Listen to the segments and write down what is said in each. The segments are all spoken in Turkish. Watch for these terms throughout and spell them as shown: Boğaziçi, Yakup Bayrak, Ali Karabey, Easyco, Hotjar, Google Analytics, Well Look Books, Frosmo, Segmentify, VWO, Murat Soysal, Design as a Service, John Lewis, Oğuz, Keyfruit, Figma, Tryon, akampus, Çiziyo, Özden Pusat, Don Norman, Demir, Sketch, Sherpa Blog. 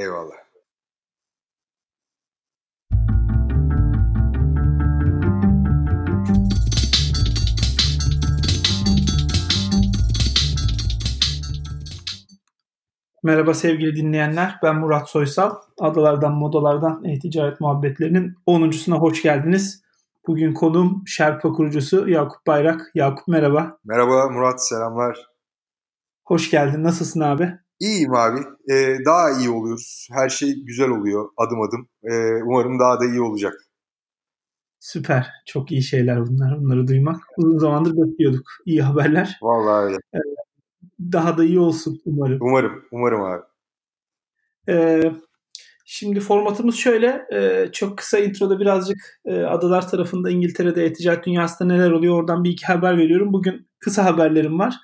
Eyvallah. Merhaba sevgili dinleyenler, ben Murat Soysal. Adalardan, modalardan, ticaret muhabbetlerinin 10.suna hoş geldiniz. Bugün konuğum Sherpa kurucusu Yakup Bayrak. Yakup merhaba. Merhaba Murat, selamlar. Hoş geldin, nasılsın abi? İyiyim abi, daha iyi oluyoruz. Her şey güzel oluyor adım adım. Umarım daha da iyi olacak. Süper, çok iyi şeyler bunlar, bunları duymak. Uzun zamandır bekliyorduk, iyi haberler. Vallahi öyle. Daha da iyi olsun umarım. Umarım abi. Şimdi formatımız şöyle. Çok kısa introda birazcık adalar tarafında İngiltere'de ticaret dünyasında neler oluyor oradan bir iki haber veriyorum. Bugün kısa haberlerim var.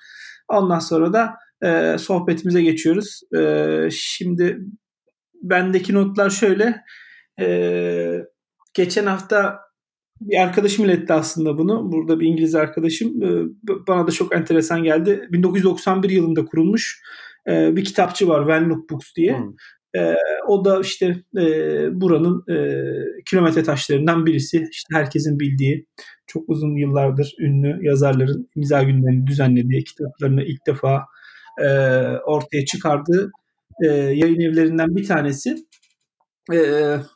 Ondan sonra da sohbetimize geçiyoruz. Şimdi bendeki notlar şöyle. Geçen hafta bir arkadaşım iletti aslında bunu. Burada bir İngiliz arkadaşım. Bana da çok enteresan geldi. 1991 yılında kurulmuş bir kitapçı var. Well Look Books diye. O da işte buranın kilometre taşlarından birisi. İşte herkesin bildiği, çok uzun yıllardır ünlü yazarların imza günlerini düzenlediği, kitaplarını ilk defa ortaya çıkardığı yayın evlerinden bir tanesi.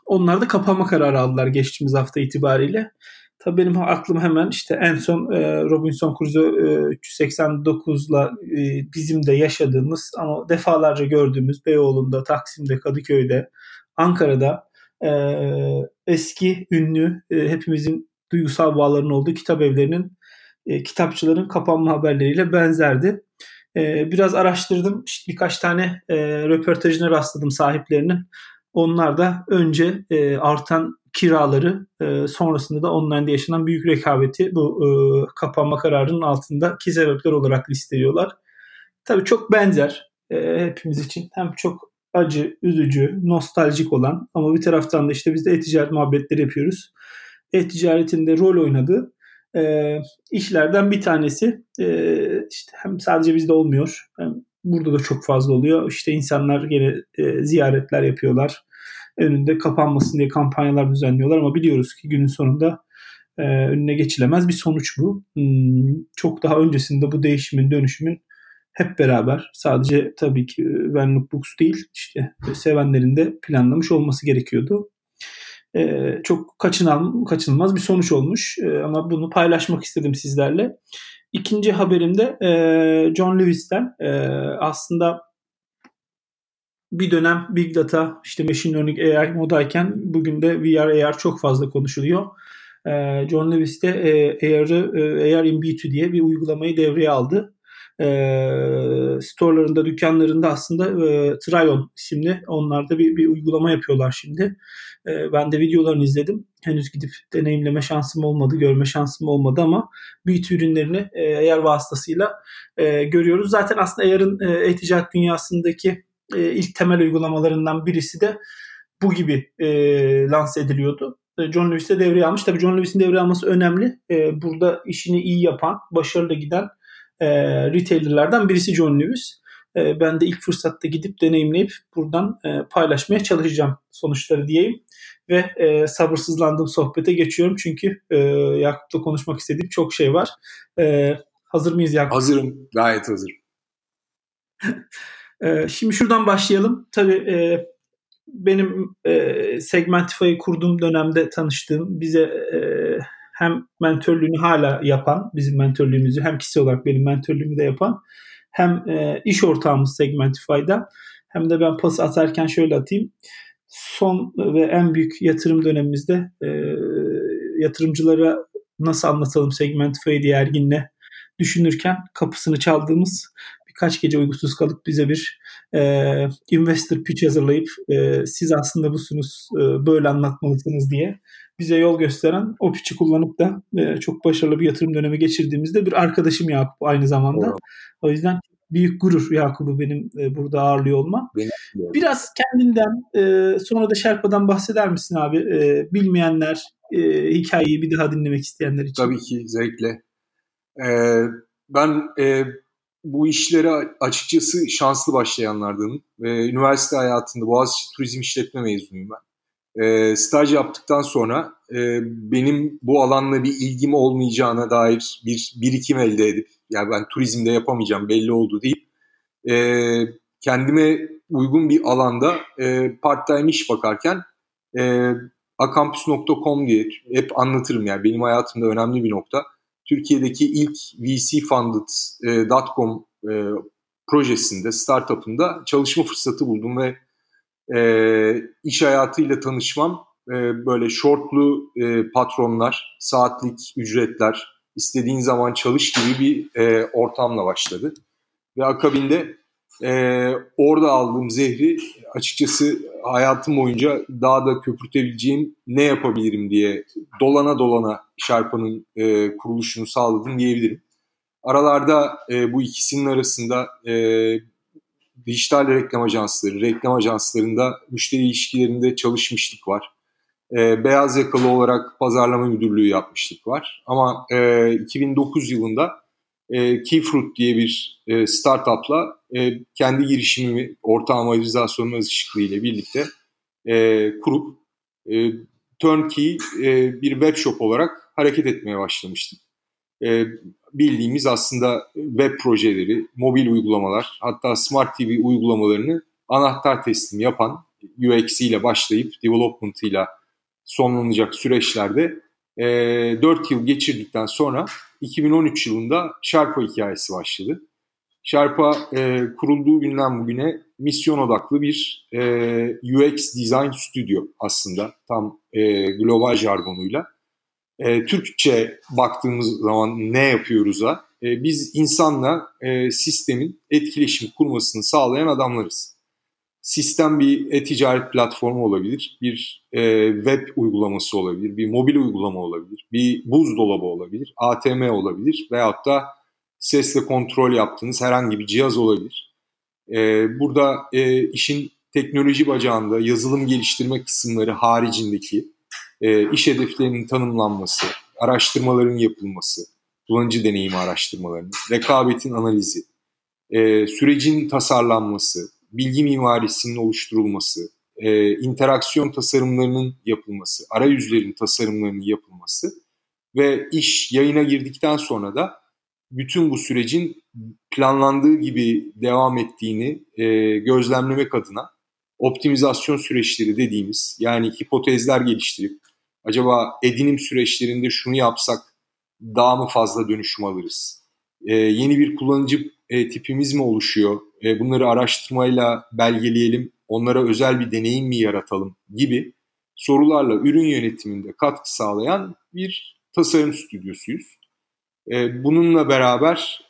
Onlar da kapama kararı aldılar geçtiğimiz hafta itibariyle. Tabii benim aklım hemen işte en son Robinson Crusoe 389'la bizim de yaşadığımız ama defalarca gördüğümüz Beyoğlu'nda, Taksim'de, Kadıköy'de, Ankara'da eski ünlü hepimizin duygusal bağlarının olduğu kitap evlerinin, kitapçıların kapanma haberleriyle benzerdi. Biraz araştırdım, işte birkaç tane röportajına rastladım sahiplerinin. Onlar da önce artan kiraları, sonrasında da online'da yaşanan büyük rekabeti bu kapanma kararının altındaki sebepler olarak listeliyorlar. Tabii çok benzer hepimiz için. Hem çok acı, üzücü, nostaljik olan ama bir taraftan da işte biz de ticaret muhabbetleri yapıyoruz. Ticaretin de rol oynadığı işlerden bir tanesi. İşte hem sadece bizde olmuyor hem burada da çok fazla oluyor. İşte insanlar gene ziyaretler yapıyorlar. Önünde kapanmasın diye kampanyalar düzenliyorlar ama biliyoruz ki günün sonunda önüne geçilemez bir sonuç bu. Çok daha öncesinde bu değişimin, dönüşümün hep beraber, sadece tabii ki Well Look Books değil, işte sevenlerin de planlamış olması gerekiyordu. Çok kaçınılmaz bir sonuç olmuş ama bunu paylaşmak istedim sizlerle. İkinci haberimde John Lewis'ten aslında bir dönem Big Data, işte Machine Learning, AI modayken bugün de VR, AR çok fazla konuşuluyor. John Lewis de AR in Beauty diye bir uygulamayı devreye aldı. Storelarında, dükkanlarında aslında Tryon isimli onlarda bir uygulama yapıyorlar şimdi. Ben de videolarını izledim. Henüz gidip deneyimleme şansım olmadı, görme şansım olmadı ama beauty ürünlerini AR vasıtasıyla görüyoruz. Zaten aslında AR'ın ticaret dünyasındaki ilk temel uygulamalarından birisi de bu gibi lanse ediliyordu. John Lewis de devreye almış. Tabii John Lewis'in devreye alması önemli. Burada işini iyi yapan, başarılı giden retailerlerden birisi John Lewis. Ben de ilk fırsatta gidip deneyimleyip buradan paylaşmaya çalışacağım sonuçları diyeyim. Ve sabırsızlandığım sohbete geçiyorum. Çünkü Yakup'la konuşmak istediğim çok şey var. Hazır mıyız Yakup? Hazırım. Gayet hazırım. Şimdi şuradan başlayalım. Tabii benim Segmentify'ı kurduğum dönemde tanıştığım, bize hem mentörlüğünü hala yapan, bizim mentörlüğümüzü hem kişi olarak benim mentörlüğümü de yapan, hem iş ortağımız Segmentify'da, hem de ben pası atarken şöyle atayım. Son ve en büyük yatırım dönemimizde yatırımcılara nasıl anlatalım Segmentify'ı diye Ergin'le düşünürken kapısını çaldığımız, birkaç gece uykusuz kalıp bize bir investor pitch hazırlayıp siz aslında busunuz, böyle anlatmalısınız diye bize yol gösteren o pitch'i kullanıp da çok başarılı bir yatırım dönemi geçirdiğimizde bir arkadaşım Yakup aynı zamanda. Evet. O yüzden büyük gurur Yakup'u benim burada ağırlıyor olmam. Biraz kendinden sonra da Sherpa'dan bahseder misin abi? Bilmeyenler, hikayeyi bir daha dinlemek isteyenler için. Tabii ki, zevkle. Ben bu işlere açıkçası şanslı başlayanlardanım. Üniversite hayatında Boğaziçi Turizm İşletme mezunuyum ben. Staj yaptıktan sonra benim bu alanla bir ilgim olmayacağına dair bir birikim elde edip, yani ben turizmde yapamayacağım belli oldu deyip kendime uygun bir alanda part-time iş bakarken akampus.com diye hep anlatırım, yani benim hayatımda önemli bir nokta. Türkiye'deki ilk VC-funded.com projesinde, startup'ında çalışma fırsatı buldum ve iş hayatıyla tanışmam böyle shortlu patronlar, saatlik ücretler, istediğin zaman çalış gibi bir ortamla başladı. Ve akabinde orada aldığım zehri açıkçası hayatım boyunca daha da köpürtebileceğim ne yapabilirim diye dolana dolana Sherpa'nın kuruluşunu sağladım diyebilirim. Aralarda bu ikisinin arasında dijital reklam ajansları, reklam ajanslarında müşteri ilişkilerinde çalışmışlık var. Beyaz yakalı olarak pazarlama müdürlüğü yapmışlık var. Ama 2009 yılında Keyfruit diye bir startupla kendi girişimimi ortağım Aziz Aslan'ın ile birlikte kurup turnkey bir web shop olarak hareket etmeye başlamıştık. Bildiğimiz aslında web projeleri, mobil uygulamalar, hatta Smart TV uygulamalarını anahtar teslim yapan, UX'iyle başlayıp development'ıyla sonlanacak süreçlerde 4 yıl geçirdikten sonra 2013 yılında Sherpa hikayesi başladı. Sherpa kurulduğu günden bugüne misyon odaklı bir UX Design Studio aslında, tam global jargonuyla. Türkçe baktığımız zaman ne yapıyoruz'a biz insanla sistemin etkileşim kurmasını sağlayan adamlarız. Sistem bir e-ticaret platformu olabilir, bir web uygulaması olabilir, bir mobil uygulama olabilir, bir buzdolabı olabilir, ATM olabilir veyahut da sesle kontrol yaptığınız herhangi bir cihaz olabilir. Burada işin teknoloji bacağında yazılım geliştirme kısımları haricindeki iş hedeflerinin tanımlanması, araştırmaların yapılması, kullanıcı deneyimi araştırmalarının, rekabetin analizi, sürecin tasarlanması, bilgi mimarisinin oluşturulması, interaksiyon tasarımlarının yapılması, arayüzlerin tasarımlarının yapılması ve iş yayına girdikten sonra da bütün bu sürecin planlandığı gibi devam ettiğini gözlemlemek adına optimizasyon süreçleri dediğimiz, yani hipotezler geliştirip acaba edinim süreçlerinde şunu yapsak daha mı fazla dönüşüm alırız? Yeni bir kullanıcı tipimiz mi oluşuyor? Bunları araştırmayla belgeleyelim, onlara özel bir deneyim mi yaratalım gibi sorularla ürün yönetiminde katkı sağlayan bir tasarım stüdyosuyuz. Bununla beraber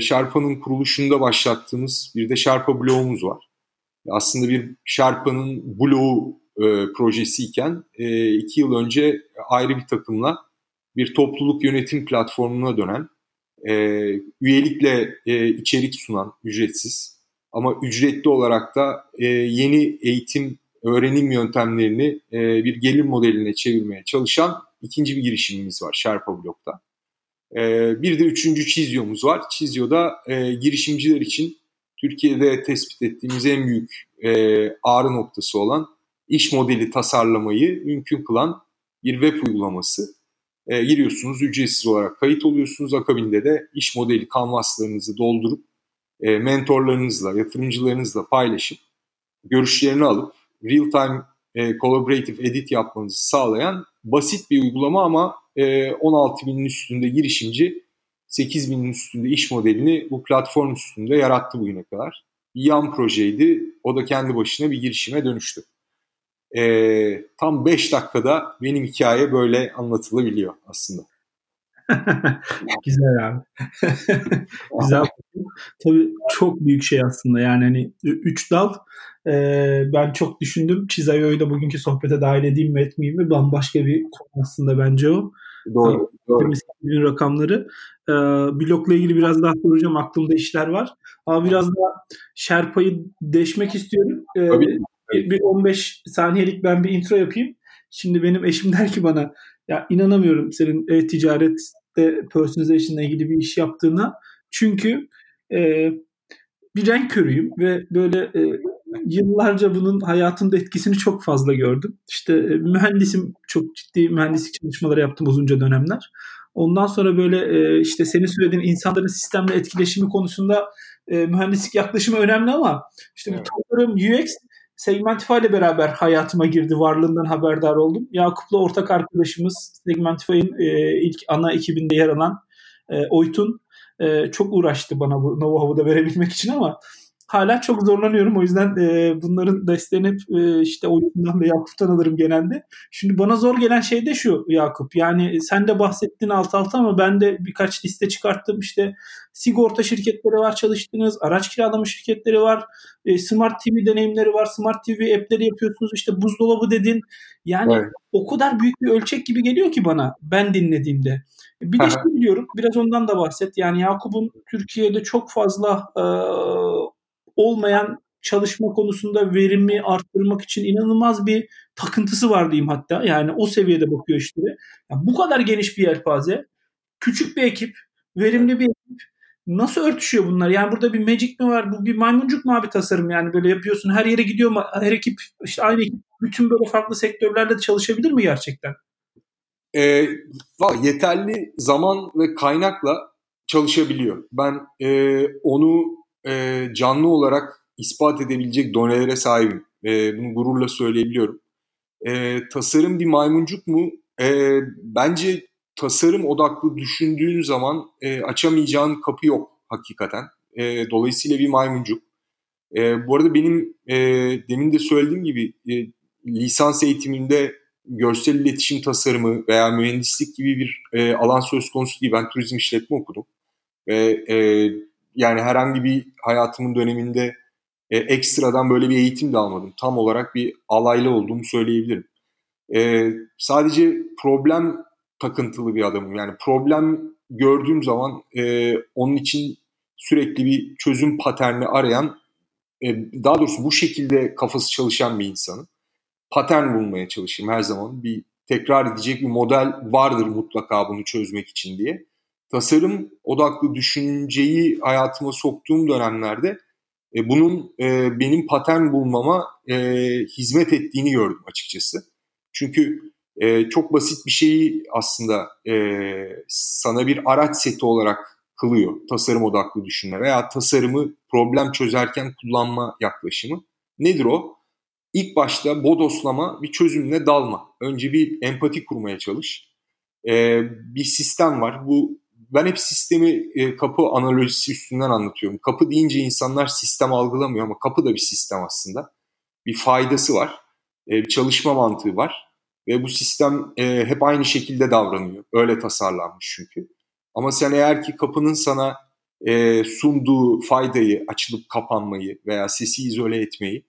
Sherpa'nın kuruluşunda başlattığımız bir de Sherpa blogumuz var. Aslında bir Sherpa'nın bloğu projesiyken 2 yıl önce ayrı bir takımla bir topluluk yönetim platformuna dönen, üyelikle içerik sunan, ücretsiz ama ücretli olarak da yeni eğitim, öğrenim yöntemlerini bir gelir modeline çevirmeye çalışan ikinci bir girişimimiz var Sherpa Blog'da. Bir de 3. Çiziyo'muz var. Çiziyo'da girişimciler için Türkiye'de tespit ettiğimiz en büyük ağrı noktası olan iş modeli tasarlamayı mümkün kılan bir web uygulaması. Giriyorsunuz, ücretsiz olarak kayıt oluyorsunuz. Akabinde de iş modeli kanvaslarınızı doldurup mentorlarınızla, yatırımcılarınızla paylaşıp görüşlerini alıp real-time collaborative edit yapmanızı sağlayan basit bir uygulama ama 16.000'in üstünde girişimci 8.000'in üstünde iş modelini bu platform üstünde yarattı bugüne kadar. Bir yan projeydi. O da kendi başına bir girişime dönüştü. Tam 5 dakikada benim hikaye böyle anlatılabiliyor aslında. Güzel abi. Güzel. Tabii çok büyük şey aslında. Yani hani 3 dal ben çok düşündüm. Çiziyo'yu da bugünkü sohbete dahil edeyim mi etmeyeyim mi? Bambaşka bir konu aslında bence o. Doğru, doğru. Rakamları. Blogla ilgili biraz daha soracağım. Aklımda işler var. Ama biraz daha Sherpa'yı deşmek istiyorum. Bir 15 saniyelik ben bir intro yapayım. Şimdi benim eşim der ki bana, ya inanamıyorum senin ticarette personalization ile ilgili bir iş yaptığına. Çünkü bir renk körüyüm ve böyle yıllarca bunun hayatımda etkisini çok fazla gördüm. İşte mühendisim, çok ciddi mühendislik çalışmaları yaptım uzunca dönemler. Ondan sonra böyle işte senin söylediğin insanların sistemle etkileşimi konusunda mühendislik yaklaşımı önemli ama işte bu tasarım, UX, Segmentify ile beraber hayatıma girdi. Varlığından haberdar oldum. Yakup'la ortak arkadaşımız, Segmentify'in ilk ana ekibinde yer alan Oytun çok uğraştı bana bu know-how'u da verebilmek için ama hala çok zorlanıyorum. O yüzden bunların desteğini hep işte Oytun'dan ve Yakup'tan alırım genelde. Şimdi bana zor gelen şey de şu Yakup. Yani sen de bahsettin alt alta ama ben de birkaç liste çıkarttım. İşte sigorta şirketleri var çalıştığınız, araç kiralama şirketleri var, Smart TV deneyimleri var, Smart TV app'leri yapıyorsunuz, işte buzdolabı dedin. Yani evet, o kadar büyük bir ölçek gibi geliyor ki bana ben dinlediğimde. Bir de şey biliyorum, biraz ondan da bahset. Yani Yakup'un Türkiye'de çok fazla olmayan çalışma konusunda verimi arttırmak için inanılmaz bir takıntısı var diyeyim hatta. Yani o seviyede bakıyor işte. Yani bu kadar geniş bir yelpaze, küçük bir ekip, verimli bir ekip. Nasıl örtüşüyor bunlar? Yani burada bir magic mi var? Bu bir maymuncuk mu abi tasarım? Yani böyle yapıyorsun, her yere gidiyor mu? Her ekip, işte aynı ekip bütün böyle farklı sektörlerde çalışabilir mi gerçekten? Vallahi yeterli zaman ve kaynakla çalışabiliyor. Ben onu canlı olarak ispat edebilecek donelere sahibim. Bunu gururla söyleyebiliyorum. Tasarım bir maymuncuk mu? Bence tasarım odaklı düşündüğün zaman açamayacağın kapı yok hakikaten. Dolayısıyla bir maymuncuk. Bu arada benim demin de söylediğim gibi lisans eğitimimde görsel iletişim tasarımı veya mühendislik gibi bir alan söz konusu değil. Ben turizm işletme okudum. Yani herhangi bir hayatımın döneminde ekstradan böyle bir eğitim de almadım. Tam olarak bir alaylı olduğumu söyleyebilirim. Sadece problem takıntılı bir adamım. Yani problem gördüğüm zaman onun için sürekli bir çözüm paterni arayan, daha doğrusu bu şekilde kafası çalışan bir insanım. Patern bulmaya çalışayım her zaman. Bir tekrar edecek bir model vardır mutlaka bunu çözmek için diye. Tasarım odaklı düşünceyi hayatıma soktuğum dönemlerde bunun benim patern bulmama hizmet ettiğini gördüm açıkçası. Çünkü çok basit bir şeyi aslında sana bir araç seti olarak kılıyor tasarım odaklı düşünme veya tasarımı problem çözerken kullanma yaklaşımı. Nedir o? İlk başta bodoslama, bir çözümle dalma. Önce bir empati kurmaya çalış. Bir sistem var. Ben hep sistemi kapı analojisi üstünden anlatıyorum. Kapı deyince insanlar sistem algılamıyor ama kapı da bir sistem aslında. Bir faydası var, bir çalışma mantığı var ve bu sistem hep aynı şekilde davranıyor. Öyle tasarlanmış çünkü. Ama sen eğer ki kapının sana sunduğu faydayı, açılıp kapanmayı veya sesi izole etmeyi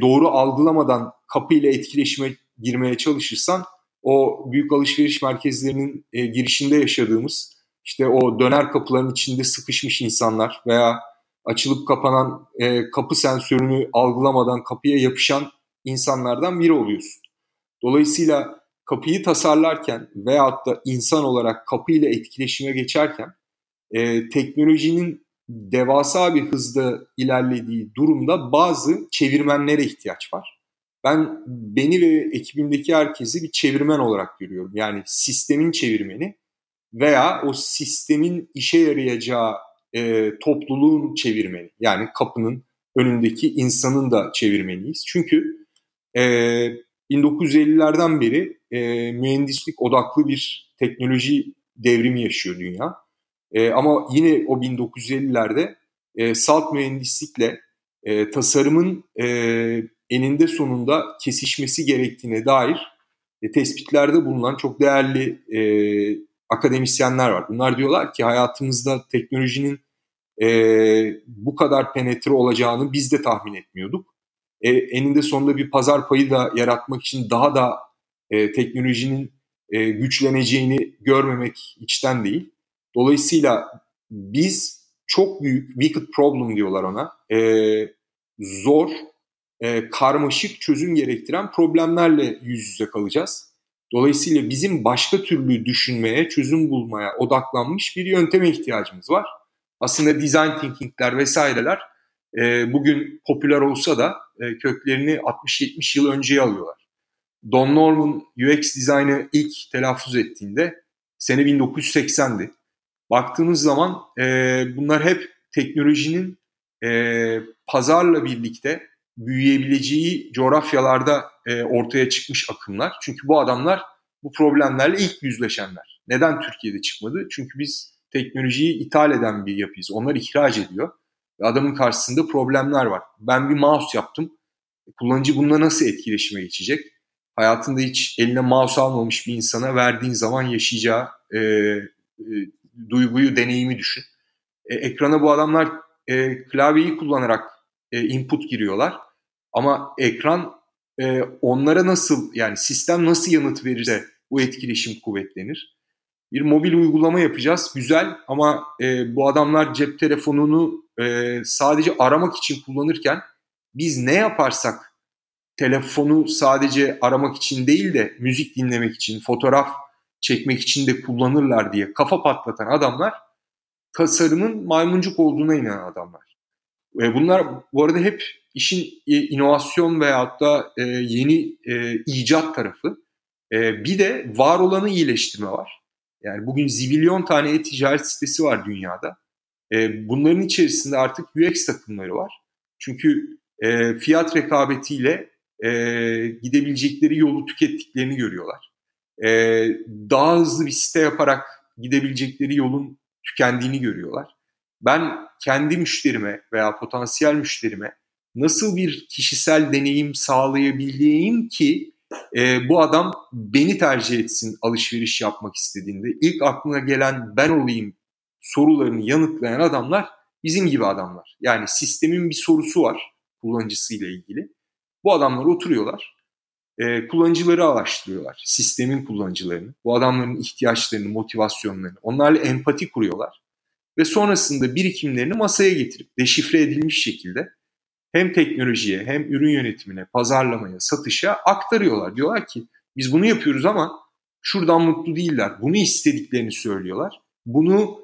doğru algılamadan kapıyla etkileşime girmeye çalışırsan o büyük alışveriş merkezlerinin girişinde yaşadığımız İşte o döner kapıların içinde sıkışmış insanlar veya açılıp kapanan kapı sensörünü algılamadan kapıya yapışan insanlardan biri oluyorsun. Dolayısıyla kapıyı tasarlarken veyahut da insan olarak kapıyla etkileşime geçerken teknolojinin devasa bir hızda ilerlediği durumda bazı çevirmenlere ihtiyaç var. Beni ve ekibimdeki herkesi bir çevirmen olarak görüyorum. Yani sistemin çevirmeni veya o sistemin işe yarayacağı topluluğun çevirmeni. Yani kapının önündeki insanın da çevirmeniyiz. Çünkü 1950'lerden beri mühendislik odaklı bir teknoloji devrimi yaşıyor dünya. Ama yine o 1950'lerde salt mühendislikle tasarımın eninde sonunda kesişmesi gerektiğine dair tespitlerde bulunan çok değerli akademisyenler var. Bunlar diyorlar ki hayatımızda teknolojinin bu kadar penetre olacağını biz de tahmin etmiyorduk. Eninde sonunda bir pazar payı da yaratmak için daha da teknolojinin güçleneceğini görmemek içten değil. Dolayısıyla biz çok büyük, wicked problem diyorlar ona, zor, karmaşık çözüm gerektiren problemlerle yüz yüze kalacağız. Dolayısıyla bizim başka türlü düşünmeye, çözüm bulmaya odaklanmış bir yönteme ihtiyacımız var. aslında design thinking'ler vesaireler bugün popüler olsa da köklerini 60-70 yıl önceye alıyorlar. Don Norman UX dizaynı ilk telaffuz ettiğinde sene 1980'di. Baktığımız zaman bunlar hep teknolojinin pazarla birlikte büyüyebileceği coğrafyalarda ortaya çıkmış akımlar. Çünkü bu adamlar bu problemlerle ilk yüzleşenler. Neden Türkiye'de çıkmadı? Çünkü biz teknolojiyi ithal eden bir yapıyız. Onlar ihraç ediyor ve adamın karşısında problemler var. Ben bir mouse yaptım. Kullanıcı bununla nasıl etkileşime geçecek? Hayatında hiç eline mouse almamış bir insana verdiğin zaman yaşayacağı duyguyu, deneyimi düşün. Ekrana bu adamlar klavyeyi kullanarak input giriyorlar. Ama ekran onlara nasıl, yani sistem nasıl yanıt verirse bu etkileşim kuvvetlenir. Bir mobil uygulama yapacağız. Güzel ama bu adamlar cep telefonunu sadece aramak için kullanırken biz ne yaparsak telefonu sadece aramak için değil de müzik dinlemek için, fotoğraf çekmek için de kullanırlar diye kafa patlatan adamlar tasarımın maymuncuk olduğuna inanan adamlar. Bunlar bu arada hep işin inovasyon veyahut da yeni icat tarafı. Bir de var olanı iyileştirme var. Yani bugün zibilyon tane e-ticaret sitesi var dünyada. Bunların içerisinde artık UX takımları var. Çünkü fiyat rekabetiyle gidebilecekleri yolu tükettiklerini görüyorlar. Daha hızlı bir site yaparak gidebilecekleri yolun tükendiğini görüyorlar. Ben kendi müşterime veya potansiyel müşterime nasıl bir kişisel deneyim sağlayabileyim ki bu adam beni tercih etsin alışveriş yapmak istediğinde. İlk aklına gelen ben olayım sorularını yanıtlayan adamlar bizim gibi adamlar. Yani sistemin bir sorusu var kullanıcısıyla ilgili. Bu adamlar oturuyorlar, kullanıcıları araştırıyorlar, sistemin kullanıcılarını, bu adamların ihtiyaçlarını, motivasyonlarını, onlarla empati kuruyorlar ve sonrasında birikimlerini masaya getirip deşifre edilmiş şekilde hem teknolojiye, hem ürün yönetimine, pazarlamaya, satışa aktarıyorlar. Diyorlar ki biz bunu yapıyoruz ama şuradan mutlu değiller. Bunu istediklerini söylüyorlar. Bunu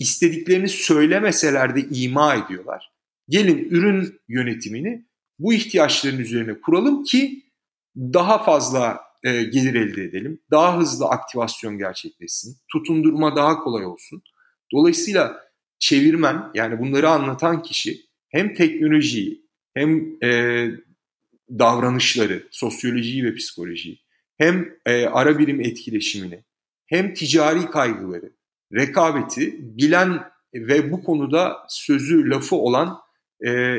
istediklerini söylemeseler de ima ediyorlar. Gelin ürün yönetimini bu ihtiyaçların üzerine kuralım ki daha fazla gelir elde edelim. Daha hızlı aktivasyon gerçekleşsin. Tutundurma daha kolay olsun. Dolayısıyla çevirmen, yani bunları anlatan kişi hem teknolojiyi, hem davranışları, sosyolojiyi ve psikolojiyi, hem ara birim etkileşimini, hem ticari kaygıları, rekabeti bilen ve bu konuda sözü, lafı olan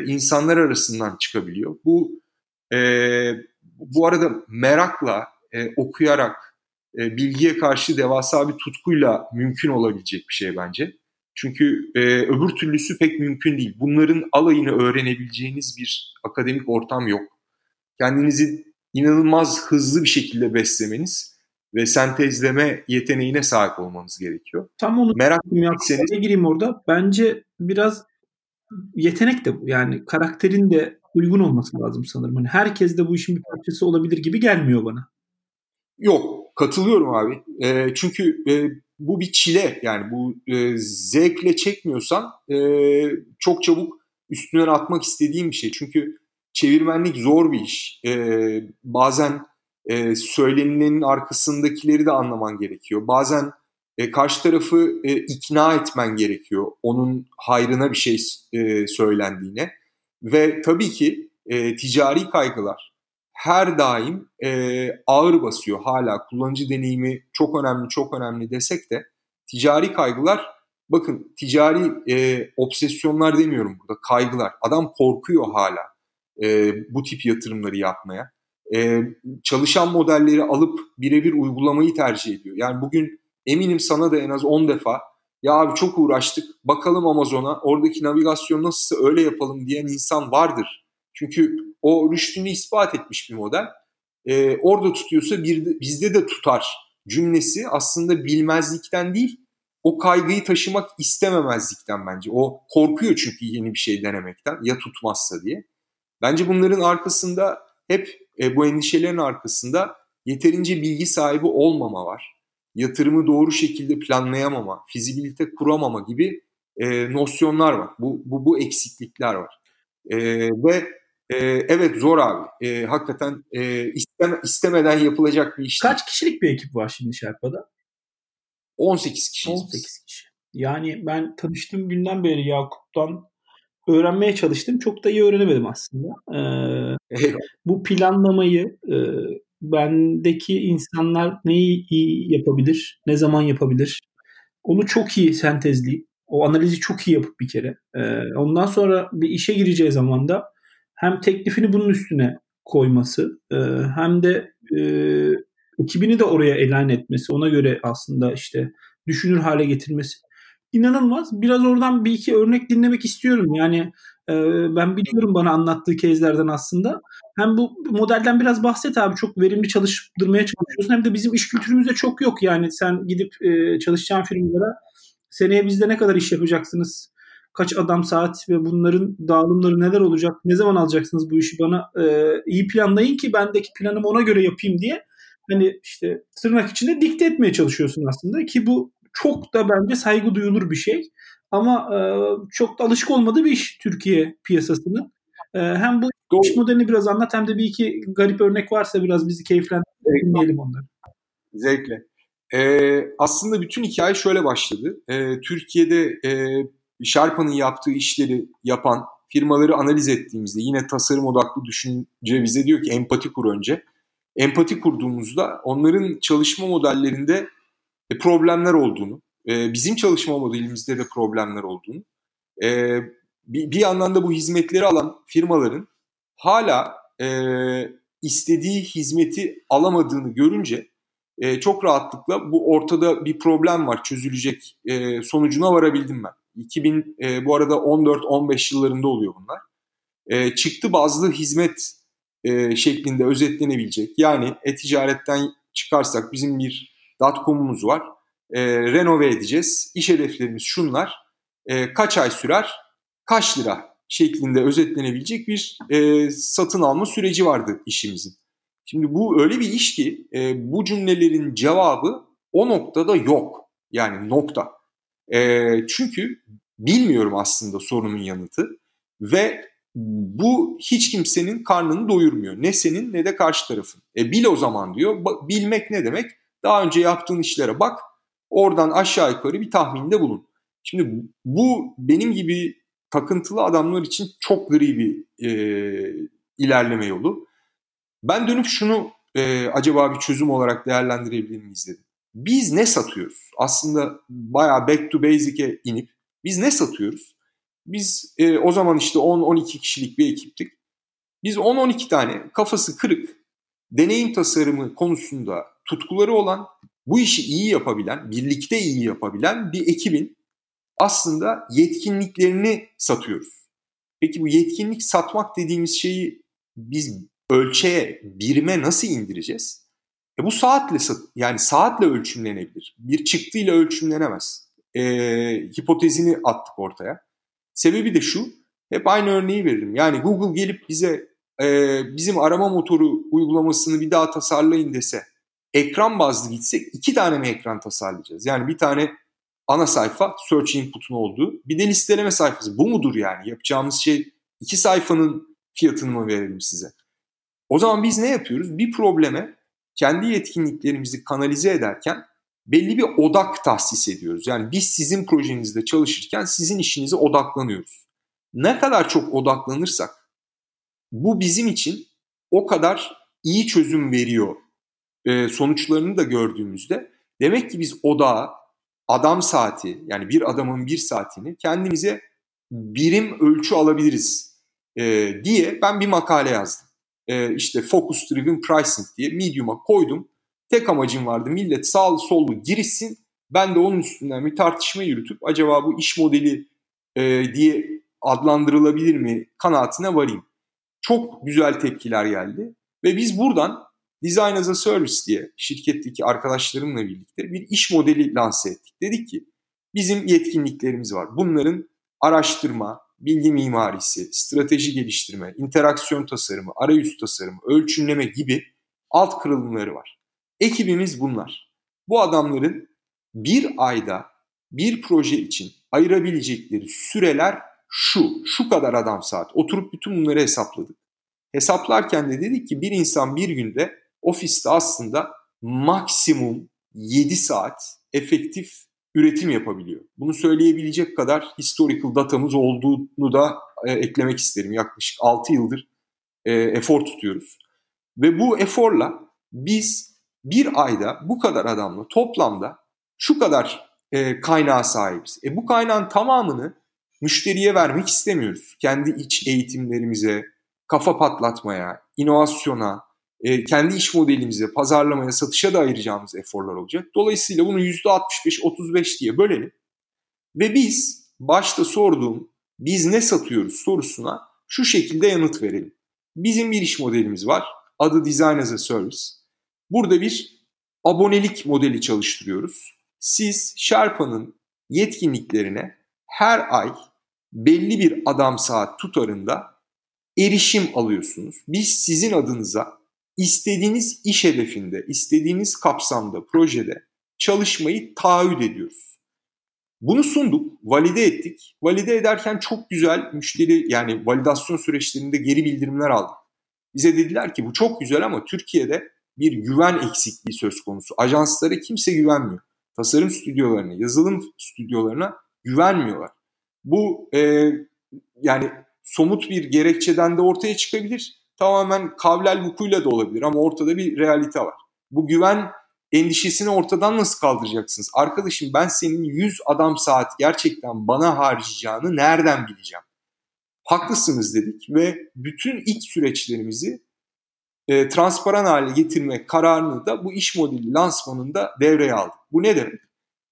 insanlar arasından çıkabiliyor. Bu arada merakla, okuyarak, bilgiye karşı devasa bir tutkuyla mümkün olabilecek bir şey bence. Çünkü öbür türlüsü pek mümkün değil. Bunların alayını öğrenebileceğiniz bir akademik ortam yok. Kendinizi inanılmaz hızlı bir şekilde beslemeniz ve sentezleme yeteneğine sahip olmanız gerekiyor. Tam onu merak etmeyecekseniz. Gireyim orada. Bence biraz yetenek de bu. Yani karakterin de uygun olması lazım sanırım. Yani herkes de bu işin bir parçası olabilir gibi gelmiyor bana. Yok, katılıyorum abi. Çünkü... bu bir çile, yani bu zevkle çekmiyorsan çok çabuk üstünden atmak istediğim bir şey. Çünkü çevirmenlik zor bir iş. Bazen söylenilenin arkasındakileri de anlaman gerekiyor. Bazen karşı tarafı ikna etmen gerekiyor onun hayrına bir şey söylendiğine. Ve tabii ki ticari kaygılar her daim ağır basıyor. Hala kullanıcı deneyimi çok önemli, çok önemli desek de ticari kaygılar, bakın ticari obsesyonlar demiyorum burada, kaygılar. Adam korkuyor hala bu tip yatırımları yapmaya. Çalışan modelleri alıp birebir uygulamayı tercih ediyor. Yani bugün eminim sana da en az 10 defa ya abi çok uğraştık, bakalım Amazon'a, oradaki navigasyon nasılsa öyle yapalım diyen insan vardır. Çünkü o rüştünü ispat etmiş bir model. Orada tutuyorsa bizde de tutar cümlesi aslında bilmezlikten değil, o kaygıyı taşımak istememezlikten bence. O korkuyor çünkü yeni bir şey denemekten, ya tutmazsa diye. Bence bunların arkasında hep bu endişelerin arkasında yeterince bilgi sahibi olmama var. Yatırımı doğru şekilde planlayamama, fizibilite kuramama gibi nosyonlar var. Bu eksiklikler var. Evet zor abi. Hakikaten istemeden yapılacak bir iş. Kaç kişilik bir ekip var şimdi Sherpa'da? 18 kişi. 18 kişi. Yani ben tanıştığım günden beri Yakup'tan öğrenmeye çalıştım. Çok da iyi öğrenemedim aslında. Bu planlamayı, bendeki insanlar neyi iyi yapabilir, ne zaman yapabilir, onu çok iyi sentezleyip, o analizi çok iyi yapıp bir kere. Ondan sonra bir işe gireceği zaman da hem teklifini bunun üstüne koyması, hem de ekibini de oraya elan etmesi, ona göre aslında işte düşünür hale getirmesi inanılmaz. Biraz oradan bir iki örnek dinlemek istiyorum. Yani ben biliyorum bana anlattığı case'lerden aslında. Hem bu modelden biraz bahset abi. Çok verimli çalıştırmaya çalışıyorsun. Hem de bizim iş kültürümüzde çok yok. Yani sen gidip çalışacağın firmalara seneye bizde ne kadar iş yapacaksınız? Kaç adam saat ve bunların dağılımları neler olacak? Ne zaman alacaksınız bu işi? Bana iyi planlayın ki bendeki planımı ona göre yapayım diye. Hani işte tırnak içinde dikte etmeye çalışıyorsun aslında ki bu çok da bence saygı duyulur bir şey. Ama çok da alışık olmadığı bir iş Türkiye piyasasının. Hem bu iş modelini biraz anlat hem de bir iki garip örnek varsa biraz bizi keyiflendirelim, dinleyelim onları. Zevkle. Aslında bütün hikaye şöyle başladı. Türkiye'de Sherpa'nın yaptığı işleri yapan firmaları analiz ettiğimizde yine tasarım odaklı düşünce bize diyor ki empati kur önce. Empati kurduğumuzda onların çalışma modellerinde problemler olduğunu, bizim çalışma modelimizde de problemler olduğunu, bir yandan da bu hizmetleri alan firmaların hala istediği hizmeti alamadığını görünce çok rahatlıkla bu ortada bir problem var çözülecek sonucuna varabildim ben. 2000 bu arada 14-15 yıllarında oluyor bunlar. Çıktı bazlı hizmet şeklinde özetlenebilecek. Yani e-ticaretten çıkarsak bizim bir .com'umuz var. Renove edeceğiz. İş hedeflerimiz şunlar. Kaç ay sürer? Kaç lira? Şeklinde özetlenebilecek bir satın alma süreci vardı işimizin. Şimdi bu öyle bir iş ki bu cümlelerin cevabı o noktada yok. Yani nokta. Çünkü bilmiyorum aslında sorunun yanıtı. Ve bu hiç kimsenin karnını doyurmuyor. Ne senin ne de karşı tarafın. Bil o zaman diyor. Bilmek ne demek? Daha önce yaptığın işlere bak, oradan aşağı yukarı bir tahminde bulun. Şimdi bu benim gibi takıntılı adamlar için çok gri bir ilerleme yolu. Ben dönüp şunu acaba bir çözüm olarak değerlendirebilir miyiz dedim. Biz ne satıyoruz? Aslında bayağı back to basic'e inip biz ne satıyoruz? Biz o zaman işte 10-12 kişilik bir ekiptik. Biz 10-12 tane kafası kırık, deneyim tasarımı konusunda tutkuları olan, bu işi iyi yapabilen, birlikte iyi yapabilen bir ekibin aslında yetkinliklerini satıyoruz. Peki bu yetkinlik satmak dediğimiz şeyi biz ölçeğe, birime nasıl indireceğiz? Bu saatle yani saatle ölçümlenebilir. Bir çıktıyla ölçümlenemez. Hipotezini attık ortaya. Sebebi de şu, hep aynı örneği veririm. Yani Google gelip bize bizim arama motoru uygulamasını bir daha tasarlayın dese, ekran bazlı gitsek 2 tane mi ekran tasarlayacağız? Yani bir tane ana sayfa search input'un olduğu, bir de listeleme sayfası. Bu mudur yani? Yapacağımız şey 2 sayfanın fiyatını mı verelim size? O zaman biz ne yapıyoruz? Bir probleme kendi yetkinliklerimizi kanalize ederken belli bir odak tahsis ediyoruz. Yani biz sizin projenizde çalışırken sizin işinize odaklanıyoruz. Ne kadar çok odaklanırsak bu bizim için o kadar iyi çözüm veriyor. Sonuçlarını da gördüğümüzde demek ki biz odağı, adam saati yani bir adamın bir saatini kendimize birim ölçü alabiliriz diye ben bir makale yazdım. İşte Focus Driven Pricing diye Medium'a koydum. Tek amacım vardı millet sağlı sollu girişsin. Ben de onun üstünden bir tartışma yürütüp acaba bu iş modeli diye adlandırılabilir mi kanaatine varayım. Çok güzel tepkiler geldi ve biz buradan Design as a Service diye şirketteki arkadaşlarımla birlikte bir iş modeli lanse ettik. Dedik ki bizim yetkinliklerimiz var. Bunların araştırma, bilgi mimarisi, strateji geliştirme, interaksiyon tasarımı, arayüz tasarımı, ölçümleme gibi alt kırılımları var. Ekibimiz bunlar. Bu adamların bir ayda bir proje için ayırabilecekleri süreler şu kadar adam saat. Oturup bütün bunları hesapladık. Hesaplarken de dedik ki bir insan bir günde ofiste aslında maksimum 7 saat efektif üretim yapabiliyor. Bunu söyleyebilecek kadar historical datamız olduğunu da eklemek isterim. Yaklaşık 6 yıldır efor tutuyoruz. Ve bu eforla biz bir ayda bu kadar adamla toplamda şu kadar kaynağa sahibiz. Bu kaynağın tamamını müşteriye vermek istemiyoruz. Kendi iç eğitimlerimize, kafa patlatmaya, inovasyona, kendi iş modelimize, pazarlamaya, satışa da ayıracağımız eforlar olacak. Dolayısıyla bunu %65-35 diye bölelim. Ve biz başta sorduğum biz ne satıyoruz sorusuna şu şekilde yanıt verelim. Bizim bir iş modelimiz var. Adı Design as a Service. Burada bir abonelik modeli çalıştırıyoruz. Siz Sherpa'nın yetkinliklerine her ay belli bir adam saat tutarında erişim alıyorsunuz. Biz sizin adınıza istediğiniz iş hedefinde, istediğiniz kapsamda, projede çalışmayı taahhüt ediyoruz. Bunu sunduk, valide ettik. Valide ederken çok güzel müşteri, yani validasyon süreçlerinde geri bildirimler aldık. Bize dediler ki bu çok güzel ama Türkiye'de bir güven eksikliği söz konusu. Ajanslara kimse güvenmiyor. Tasarım stüdyolarına, yazılım stüdyolarına güvenmiyorlar. Bu yani somut bir gerekçeden de ortaya çıkabilir. Tamamen kavlel vukuyla da olabilir ama ortada bir realite var. Bu güven endişesini ortadan nasıl kaldıracaksınız? Arkadaşım ben senin 100 adam saat gerçekten bana harcayacağını nereden bileceğim? Haklısınız dedik ve bütün ilk süreçlerimizi transparan hale getirme kararını da bu iş modeli lansmanında devreye aldık. Bu ne demek?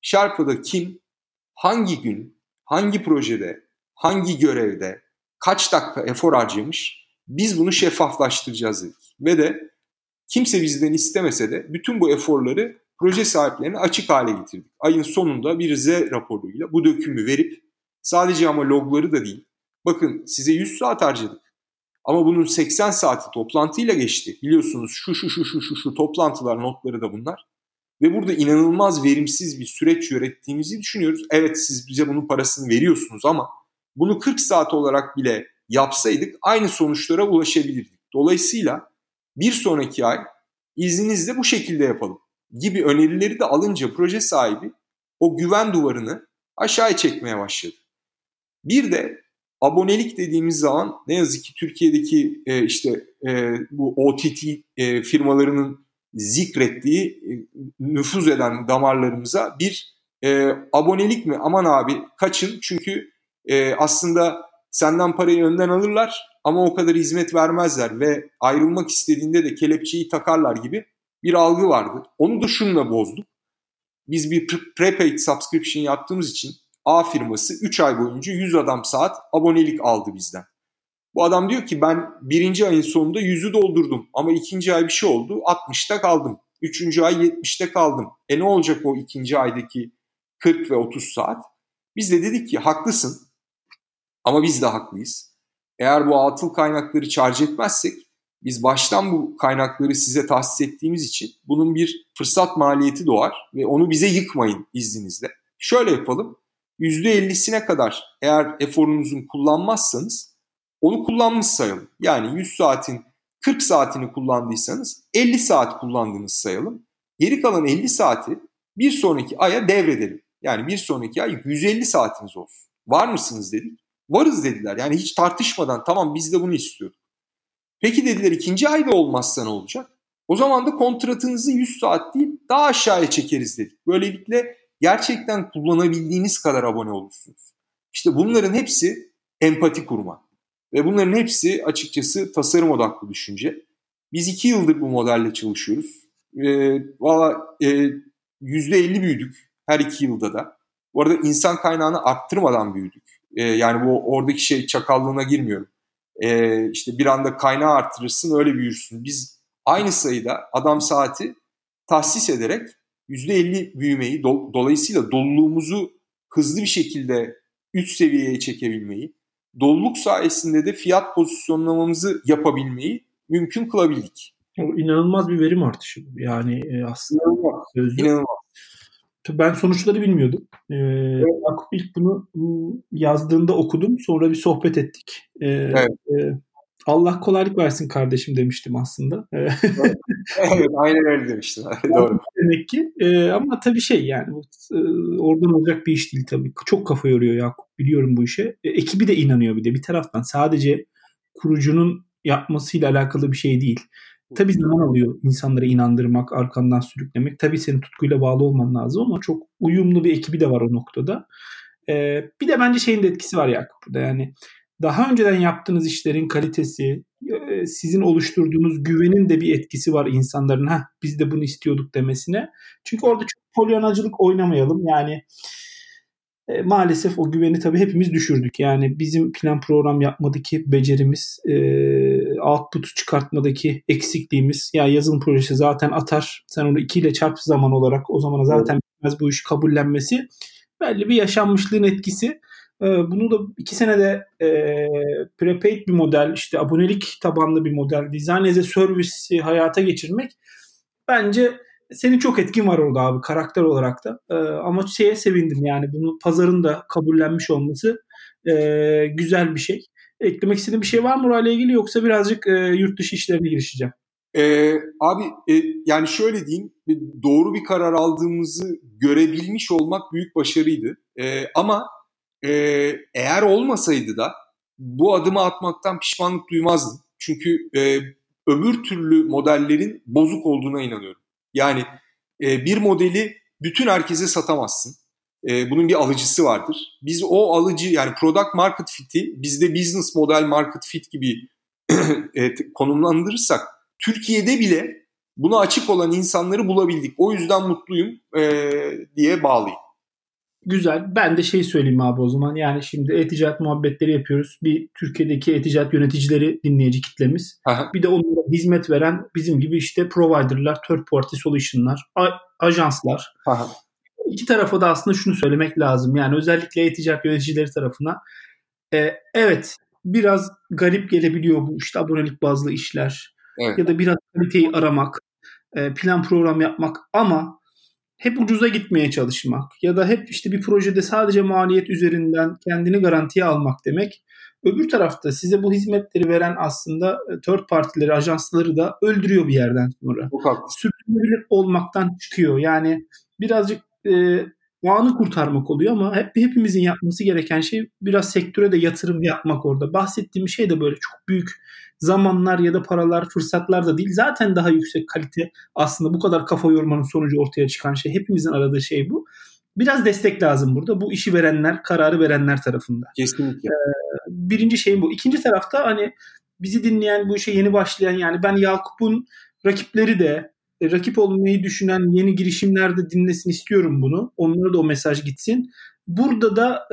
Sherpa'da kim, hangi gün, hangi projede, hangi görevde, kaç dakika efor harcamış, biz bunu şeffaflaştıracağız dedik. Ve de kimse bizden istemese de bütün bu eforları proje sahiplerine açık hale getirdik. Ayın sonunda bir Z raporuyla bu dökümü verip sadece ama logları da değil. Bakın size 100 saat harcadık ama bunun 80 saati toplantıyla geçti. Biliyorsunuz şu toplantılar, notları da bunlar. Ve burada inanılmaz verimsiz bir süreç yönettiğimizi düşünüyoruz. Evet siz bize bunun parasını veriyorsunuz ama bunu 40 saat olarak bile yapsaydık aynı sonuçlara ulaşabilirdik. Dolayısıyla bir sonraki ay izninizle bu şekilde yapalım gibi önerileri de alınca proje sahibi o güven duvarını aşağıya çekmeye başladı. Bir de abonelik dediğimiz zaman ne yazık ki Türkiye'deki bu OTT firmalarının zikrettiği nüfuz eden damarlarımıza bir abonelik mi? Aman abi kaçın çünkü aslında senden parayı önden alırlar ama o kadar hizmet vermezler ve ayrılmak istediğinde de kelepçeyi takarlar gibi bir algı vardı. Onu da şununla bozduk. Biz bir prepaid subscription yaptığımız için A firması 3 ay boyunca 100 adam saat abonelik aldı bizden. Bu adam diyor ki ben 1. ayın sonunda 100'ü doldurdum ama 2. ay bir şey oldu 60'ta kaldım. 3. ay 70'te kaldım. Ne olacak o 2. aydaki 40 ve 30 saat? Biz de dedik ki haklısın ama biz de haklıyız. Eğer bu atıl kaynakları charge etmezsek biz baştan bu kaynakları size tahsis ettiğimiz için bunun bir fırsat maliyeti doğar ve onu bize yıkmayın izninizle. Şöyle yapalım. %50'sine kadar eğer eforunuzun kullanmazsanız onu kullanmış sayalım. Yani 100 saatin 40 saatini kullandıysanız 50 saat kullandığınız sayalım. Geri kalan 50 saati bir sonraki aya devredelim. Yani bir sonraki ay 150 saatiniz olsun. Var mısınız dedik. Varız dediler. Yani hiç tartışmadan tamam biz de bunu istiyorduk. Peki dediler 2. ayda olmazsa ne olacak? O zaman da kontratınızı 100 saat değil daha aşağıya çekeriz dedik. Böylelikle gerçekten kullanabildiğiniz kadar abone olursunuz. İşte bunların hepsi empati kurma. Ve bunların hepsi açıkçası tasarım odaklı düşünce. Biz 2 yıldır bu modelle çalışıyoruz. %50 büyüdük her 2 yılda da. Bu arada insan kaynağını arttırmadan büyüdük. Yani bu oradaki şey çakallığına girmiyorum. İşte bir anda kaynağı arttırırsın öyle büyürsün. Biz aynı sayıda adam saati tahsis ederek %50 büyümeyi, dolayısıyla doluluğumuzu hızlı bir şekilde üst seviyeye çekebilmeyi, doluluk sayesinde de fiyat pozisyonlamamızı yapabilmeyi mümkün kılabildik. O inanılmaz bir verim artışı. Yani aslında İnanılmaz. Ben sonuçları bilmiyordum. Yakup ilk bunu yazdığında okudum. Sonra bir sohbet ettik. Allah kolaylık versin kardeşim demiştim aslında. Evet, aynen öyle demiştin. Doğru. Demek ki ama tabii yani oradan olacak bir iş değil tabii. Çok kafa yoruyor Yakup, biliyorum bu işe. Ekibi de inanıyor bir de bir taraftan. Sadece kurucunun yapmasıyla alakalı bir şey değil. Tabii zaman alıyor insanlara inandırmak, arkandan sürüklemek. Tabii senin tutkuyla bağlı olman lazım ama çok uyumlu bir ekibi de var o noktada. Bir de bence şeyin de etkisi var Yakup'da. Yani daha önceden yaptığınız işlerin kalitesi, sizin oluşturduğunuz güvenin de bir etkisi var insanların. Ha, biz de bunu istiyorduk demesine. Çünkü orada çok polyanacılık oynamayalım. Yani maalesef o güveni tabii hepimiz düşürdük. Yani bizim plan program yapmadaki becerimiz, output'u çıkartmadaki eksikliğimiz, ya yazılım projesi zaten atar, sen onu 2 ile çarp zaman olarak o zamana zaten bitmez bu işi kabullenmesi, belli bir yaşanmışlığın etkisi. Bunu da 2 senede prepaid bir model, işte abonelik tabanlı bir model, Design as a Service hayata geçirmek bence senin çok etkin var orada abi, karakter olarak da. Ama sevindim yani bunu pazarın da kabullenmiş olması güzel bir şey. Eklemek istediğin bir şey var mı orayla ilgili, yoksa birazcık yurt dışı işlerine girişeceğim? Yani şöyle diyeyim, doğru bir karar aldığımızı görebilmiş olmak büyük başarıydı. Ama eğer olmasaydı da bu adımı atmaktan pişmanlık duymazdım. Çünkü öbür türlü modellerin bozuk olduğuna inanıyorum. Yani bir modeli bütün herkese satamazsın. Bunun bir alıcısı vardır. Biz o alıcı, yani product market fit'i bizde business model market fit gibi konumlandırırsak Türkiye'de bile buna açık olan insanları bulabildik. O yüzden mutluyum diye bağlayayım. Güzel. Ben de söyleyeyim abi o zaman. Yani şimdi e-ticaret muhabbetleri yapıyoruz. Bir Türkiye'deki e-ticaret yöneticileri dinleyici kitlemiz. Aha. Bir de onlara hizmet veren bizim gibi işte providerlar, third party solution'lar, ajanslar. Aha. İki tarafa da aslında şunu söylemek lazım. Yani özellikle e-ticaret yöneticileri tarafına evet biraz garip gelebiliyor bu işte abonelik bazlı işler. Evet. Ya da biraz kaliteyi aramak, plan program yapmak ama hep ucuza gitmeye çalışmak ya da hep işte bir projede sadece maliyet üzerinden kendini garantiye almak demek. Öbür tarafta size bu hizmetleri veren aslında third partileri, ajansları da öldürüyor bir yerden sonra. Sürdürülebilir olmaktan çıkıyor. Yani birazcık anı kurtarmak oluyor ama hepimizin yapması gereken şey biraz sektöre de yatırım yapmak orada. Bahsettiğim şey de böyle çok büyük zamanlar ya da paralar, fırsatlar da değil. Zaten daha yüksek kalite aslında bu kadar kafa yormanın sonucu ortaya çıkan şey. Hepimizin aradığı şey bu. Biraz destek lazım burada. Bu işi verenler, kararı verenler tarafında. Kesinlikle. Birinci şeyim bu. İkinci tarafta hani bizi dinleyen, bu işe yeni başlayan, yani ben Yakup'un rakipleri de, rakip olmayı düşünen yeni girişimler de dinlesin istiyorum bunu. Onlara da o mesaj gitsin. Burada da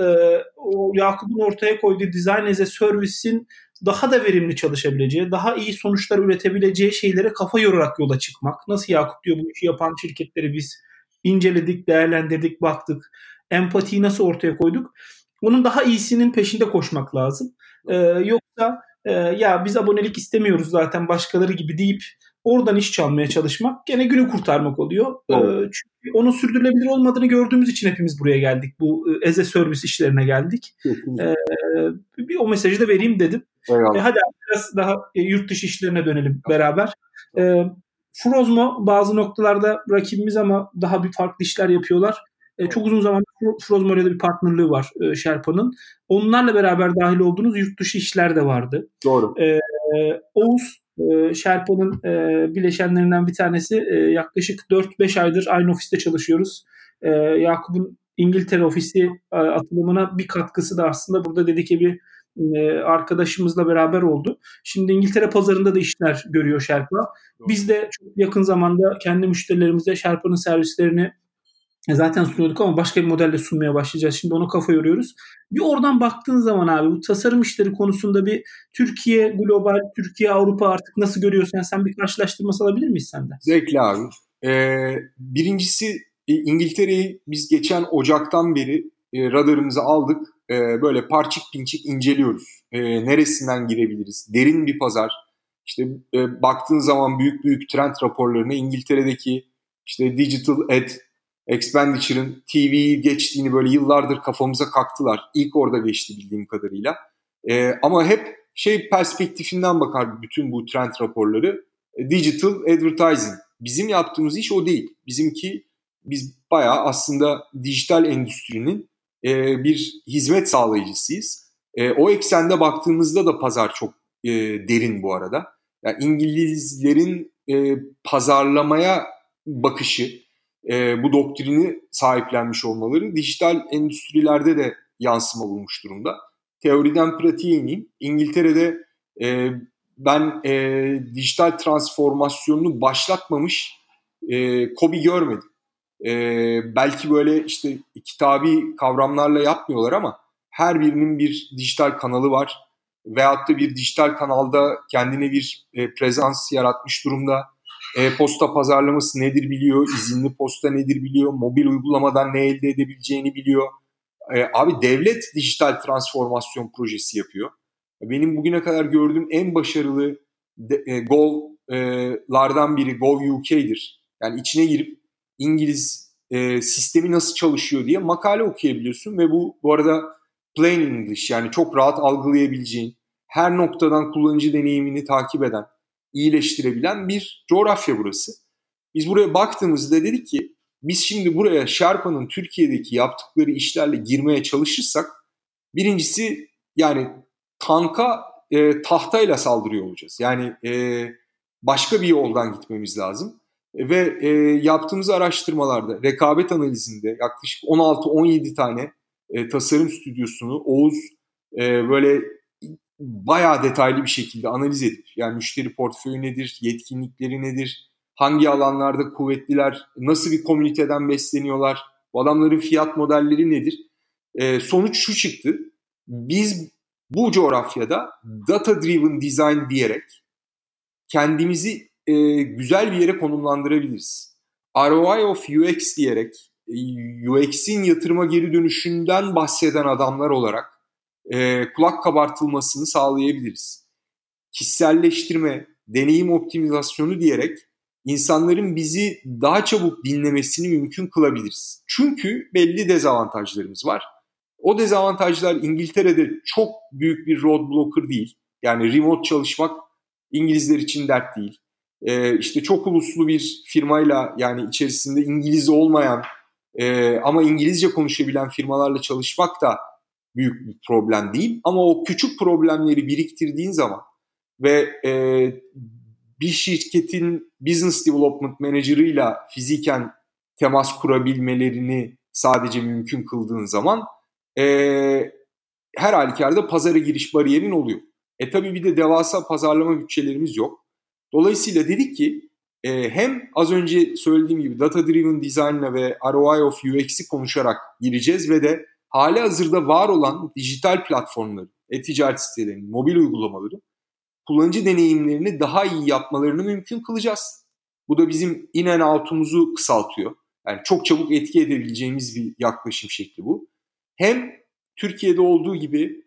o Yakup'un ortaya koyduğu Design as a Service'in daha da verimli çalışabileceği, daha iyi sonuçlar üretebileceği şeylere kafa yorarak yola çıkmak. Nasıl Yakup diyor, bu işi yapan şirketleri biz inceledik, değerlendirdik, baktık. Empatiyi nasıl ortaya koyduk? Onun daha iyisinin peşinde koşmak lazım. Yoksa ya biz abonelik istemiyoruz zaten başkaları gibi deyip oradan iş çalmaya çalışmak gene günü kurtarmak oluyor. Evet. Çünkü onun sürdürülebilir olmadığını gördüğümüz için hepimiz buraya geldik. Bu as a service işlerine geldik. Bir o mesajı da vereyim dedim. Evet. Hadi biraz daha yurt dışı işlerine dönelim beraber. Frosmo bazı noktalarda rakibimiz ama daha bir farklı işler yapıyorlar. Çok uzun zamandır Frosmo ile de bir partnerliği var Sherpa'nın. Onlarla beraber dahil olduğunuz yurt dışı işler de vardı. Doğru. Oğuz Sherpa'nın bileşenlerinden bir tanesi. Yaklaşık 4-5 aydır aynı ofiste çalışıyoruz. Yakup'un İngiltere ofisi atılımına bir katkısı da aslında burada dedik ki bir arkadaşımızla beraber oldu. Şimdi İngiltere pazarında da işler görüyor Sherpa. Biz de çok yakın zamanda kendi müşterilerimize Sherpa'nın servislerini zaten sunuyorduk ama başka bir modelle sunmaya başlayacağız. Şimdi ona kafa yoruyoruz. Bir oradan baktığın zaman abi bu tasarım işleri konusunda bir Türkiye global, Türkiye Avrupa artık nasıl görüyorsun? Yani sen bir karşılaştırması alabilir miyiz senden? Zevkli abi. Birincisi İngiltere'yi biz geçen Ocak'tan beri radarımıza aldık. Böyle parçık pinçik inceliyoruz. Neresinden girebiliriz? Derin bir pazar. İşte baktığın zaman büyük trend raporlarına İngiltere'deki işte digital ad Expenditure'ın TV'yi geçtiğini böyle yıllardır kafamıza kaktılar. İlk orada geçti bildiğim kadarıyla. Ama hep şey perspektifinden bakar bütün bu trend raporları. Digital advertising. Bizim yaptığımız iş o değil. Biz bayağı aslında dijital endüstrinin bir hizmet sağlayıcısıyız. O eksende baktığımızda da pazar çok derin bu arada. Yani İngilizlerin pazarlamaya bakışı, bu doktrini sahiplenmiş olmaları dijital endüstrilerde de yansıma bulmuş durumda. Teoriden pratiğe ineyim. İngiltere'de ben dijital transformasyonunu başlatmamış KOBİ görmedim. Belki böyle işte kitabi kavramlarla yapmıyorlar ama her birinin bir dijital kanalı var. Veyahut da bir dijital kanalda kendine bir prezans yaratmış durumda. Posta pazarlaması nedir biliyor, izinli posta nedir biliyor, mobil uygulamadan ne elde edebileceğini biliyor. Abi devlet dijital transformasyon projesi yapıyor. Benim bugüne kadar gördüğüm en başarılı Gov'lardan biri Gov UK'dir. Yani içine girip İngiliz sistemi nasıl çalışıyor diye makale okuyabiliyorsun ve bu arada plain English, yani çok rahat algılayabileceğin, her noktadan kullanıcı deneyimini takip eden, iyileştirebilen bir coğrafya burası. Biz buraya baktığımızda dedik ki biz şimdi buraya Sherpa'nın Türkiye'deki yaptıkları işlerle girmeye çalışırsak birincisi yani tanka tahtayla saldırıyor olacağız. Yani başka bir yoldan gitmemiz lazım. Ve yaptığımız araştırmalarda rekabet analizinde yaklaşık 16-17 tane tasarım stüdyosunu Oğuz böyle bayağı detaylı bir şekilde analiz edip, yani müşteri portföyü nedir, yetkinlikleri nedir, hangi alanlarda kuvvetliler, nasıl bir komüniteden besleniyorlar, bu adamların fiyat modelleri nedir? Sonuç şu çıktı, biz bu coğrafyada data driven design diyerek kendimizi güzel bir yere konumlandırabiliriz. ROI of UX diyerek, UX'in yatırıma geri dönüşünden bahseden adamlar olarak kulak kabartılmasını sağlayabiliriz. Kişiselleştirme, deneyim optimizasyonu diyerek insanların bizi daha çabuk dinlemesini mümkün kılabiliriz. Çünkü belli dezavantajlarımız var. O dezavantajlar İngiltere'de çok büyük bir roadblocker değil. Yani remote çalışmak İngilizler için dert değil. İşte çok uluslu bir firmayla, yani içerisinde İngiliz olmayan ama İngilizce konuşabilen firmalarla çalışmak da büyük bir problem değil. Ama o küçük problemleri biriktirdiğin zaman ve bir şirketin business development manager'ıyla fiziken temas kurabilmelerini sadece mümkün kıldığın zaman her halükarda pazara giriş bariyerin oluyor. Tabii bir de devasa pazarlama bütçelerimiz yok. Dolayısıyla dedik ki hem az önce söylediğim gibi data driven design'la ve ROI of UX'i konuşarak gireceğiz ve de hali hazırda var olan dijital platformları, e-ticaret sitelerinin, mobil uygulamaları kullanıcı deneyimlerini daha iyi yapmalarını mümkün kılacağız. Bu da bizim in and out'umuzu kısaltıyor. Yani çok çabuk etki edebileceğimiz bir yaklaşım şekli bu. Hem Türkiye'de olduğu gibi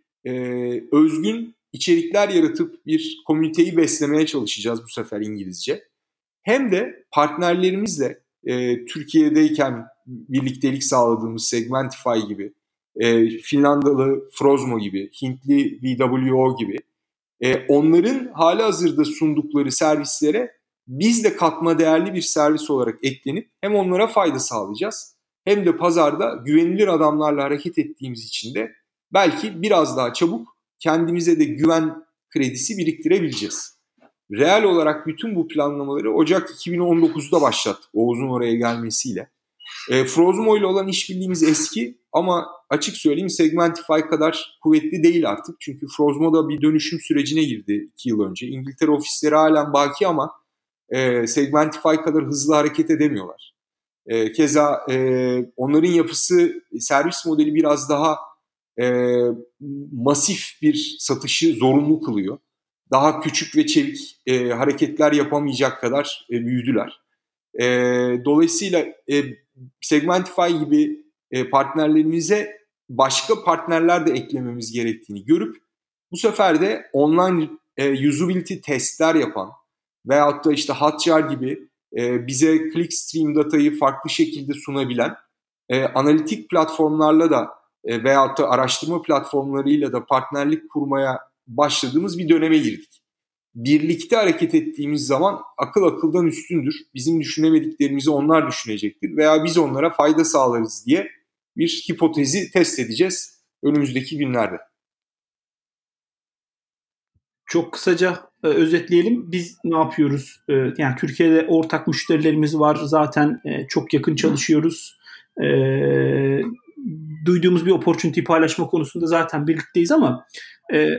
özgün içerikler yaratıp bir komüniteyi beslemeye çalışacağız bu sefer İngilizce. Hem de partnerlerimizle Türkiye'deyken birliktelik sağladığımız Segmentify gibi, Finlandalı Frosmo gibi, Hintli VWO gibi onların hali hazırda sundukları servislere biz de katma değerli bir servis olarak eklenip hem onlara fayda sağlayacağız hem de pazarda güvenilir adamlarla hareket ettiğimiz için de belki biraz daha çabuk kendimize de güven kredisi biriktirebileceğiz. Real olarak bütün bu planlamaları Ocak 2019'da başlattık Oğuz'un oraya gelmesiyle. Frosmo ile olan işbirliğimiz eski ama açık söyleyeyim Segmentify kadar kuvvetli değil artık. Çünkü Frosmo da bir dönüşüm sürecine girdi 2 yıl önce. İngiltere ofisleri halen baki ama Segmentify kadar hızlı hareket edemiyorlar. Keza onların yapısı, servis modeli biraz daha masif bir satışı zorunlu kılıyor. Daha küçük ve çevik hareketler yapamayacak kadar büyüdüler. Dolayısıyla Segmentify gibi partnerlerimize başka partnerler de eklememiz gerektiğini görüp bu sefer de online usability testler yapan veyahut da işte Hotjar gibi bize clickstream datayı farklı şekilde sunabilen, analitik platformlarla da veyahut da araştırma platformlarıyla da partnerlik kurmaya başladığımız bir döneme girdik. Birlikte hareket ettiğimiz zaman akıl akıldan üstündür. Bizim düşünemediklerimizi onlar düşünecektir veya biz onlara fayda sağlarız diye bir hipotezi test edeceğiz önümüzdeki günlerde. Çok kısaca özetleyelim. Biz ne yapıyoruz? Yani Türkiye'de ortak müşterilerimiz var. Zaten çok yakın çalışıyoruz. Duyduğumuz bir opportunity paylaşma konusunda zaten birlikteyiz ama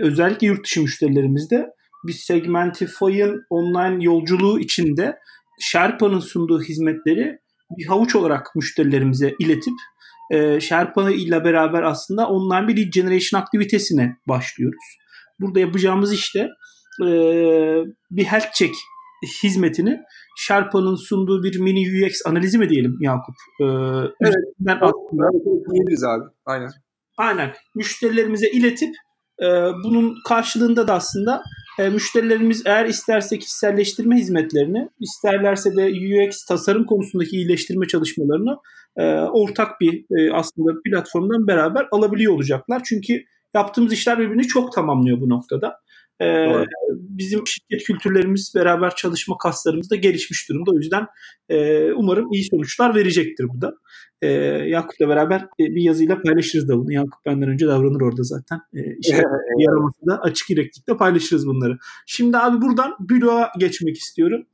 özellikle yurt dışı müşterilerimizde biz Segmentify'ın online yolculuğu içinde Sherpa'nın sunduğu hizmetleri bir havuç olarak müşterilerimize iletip Sherpa ile beraber aslında online bir lead generation aktivitesine başlıyoruz. Burada yapacağımız işte bir health check hizmetini Sherpa'nın sunduğu bir mini UX analizi mi diyelim Yakup? Evet. Diyebiliriz abi. Aynen. Aynen. Müşterilerimize iletip bunun karşılığında da aslında müşterilerimiz eğer isterse kişiselleştirme hizmetlerini, isterlerse de UX tasarım konusundaki iyileştirme çalışmalarını ortak bir aslında platformdan beraber alabiliyor olacaklar. Çünkü yaptığımız işler birbirini çok tamamlıyor bu noktada. Bizim şirket kültürlerimiz, beraber çalışma kaslarımız da gelişmiş durumda. O yüzden umarım iyi sonuçlar verecektir bu da. Yakup'la beraber bir yazıyla paylaşırız da bunu. Yakup benden önce davranır orada zaten. İşte yaraması da açık yüreklikle paylaşırız bunları. Şimdi abi buradan bloğa geçmek istiyorum.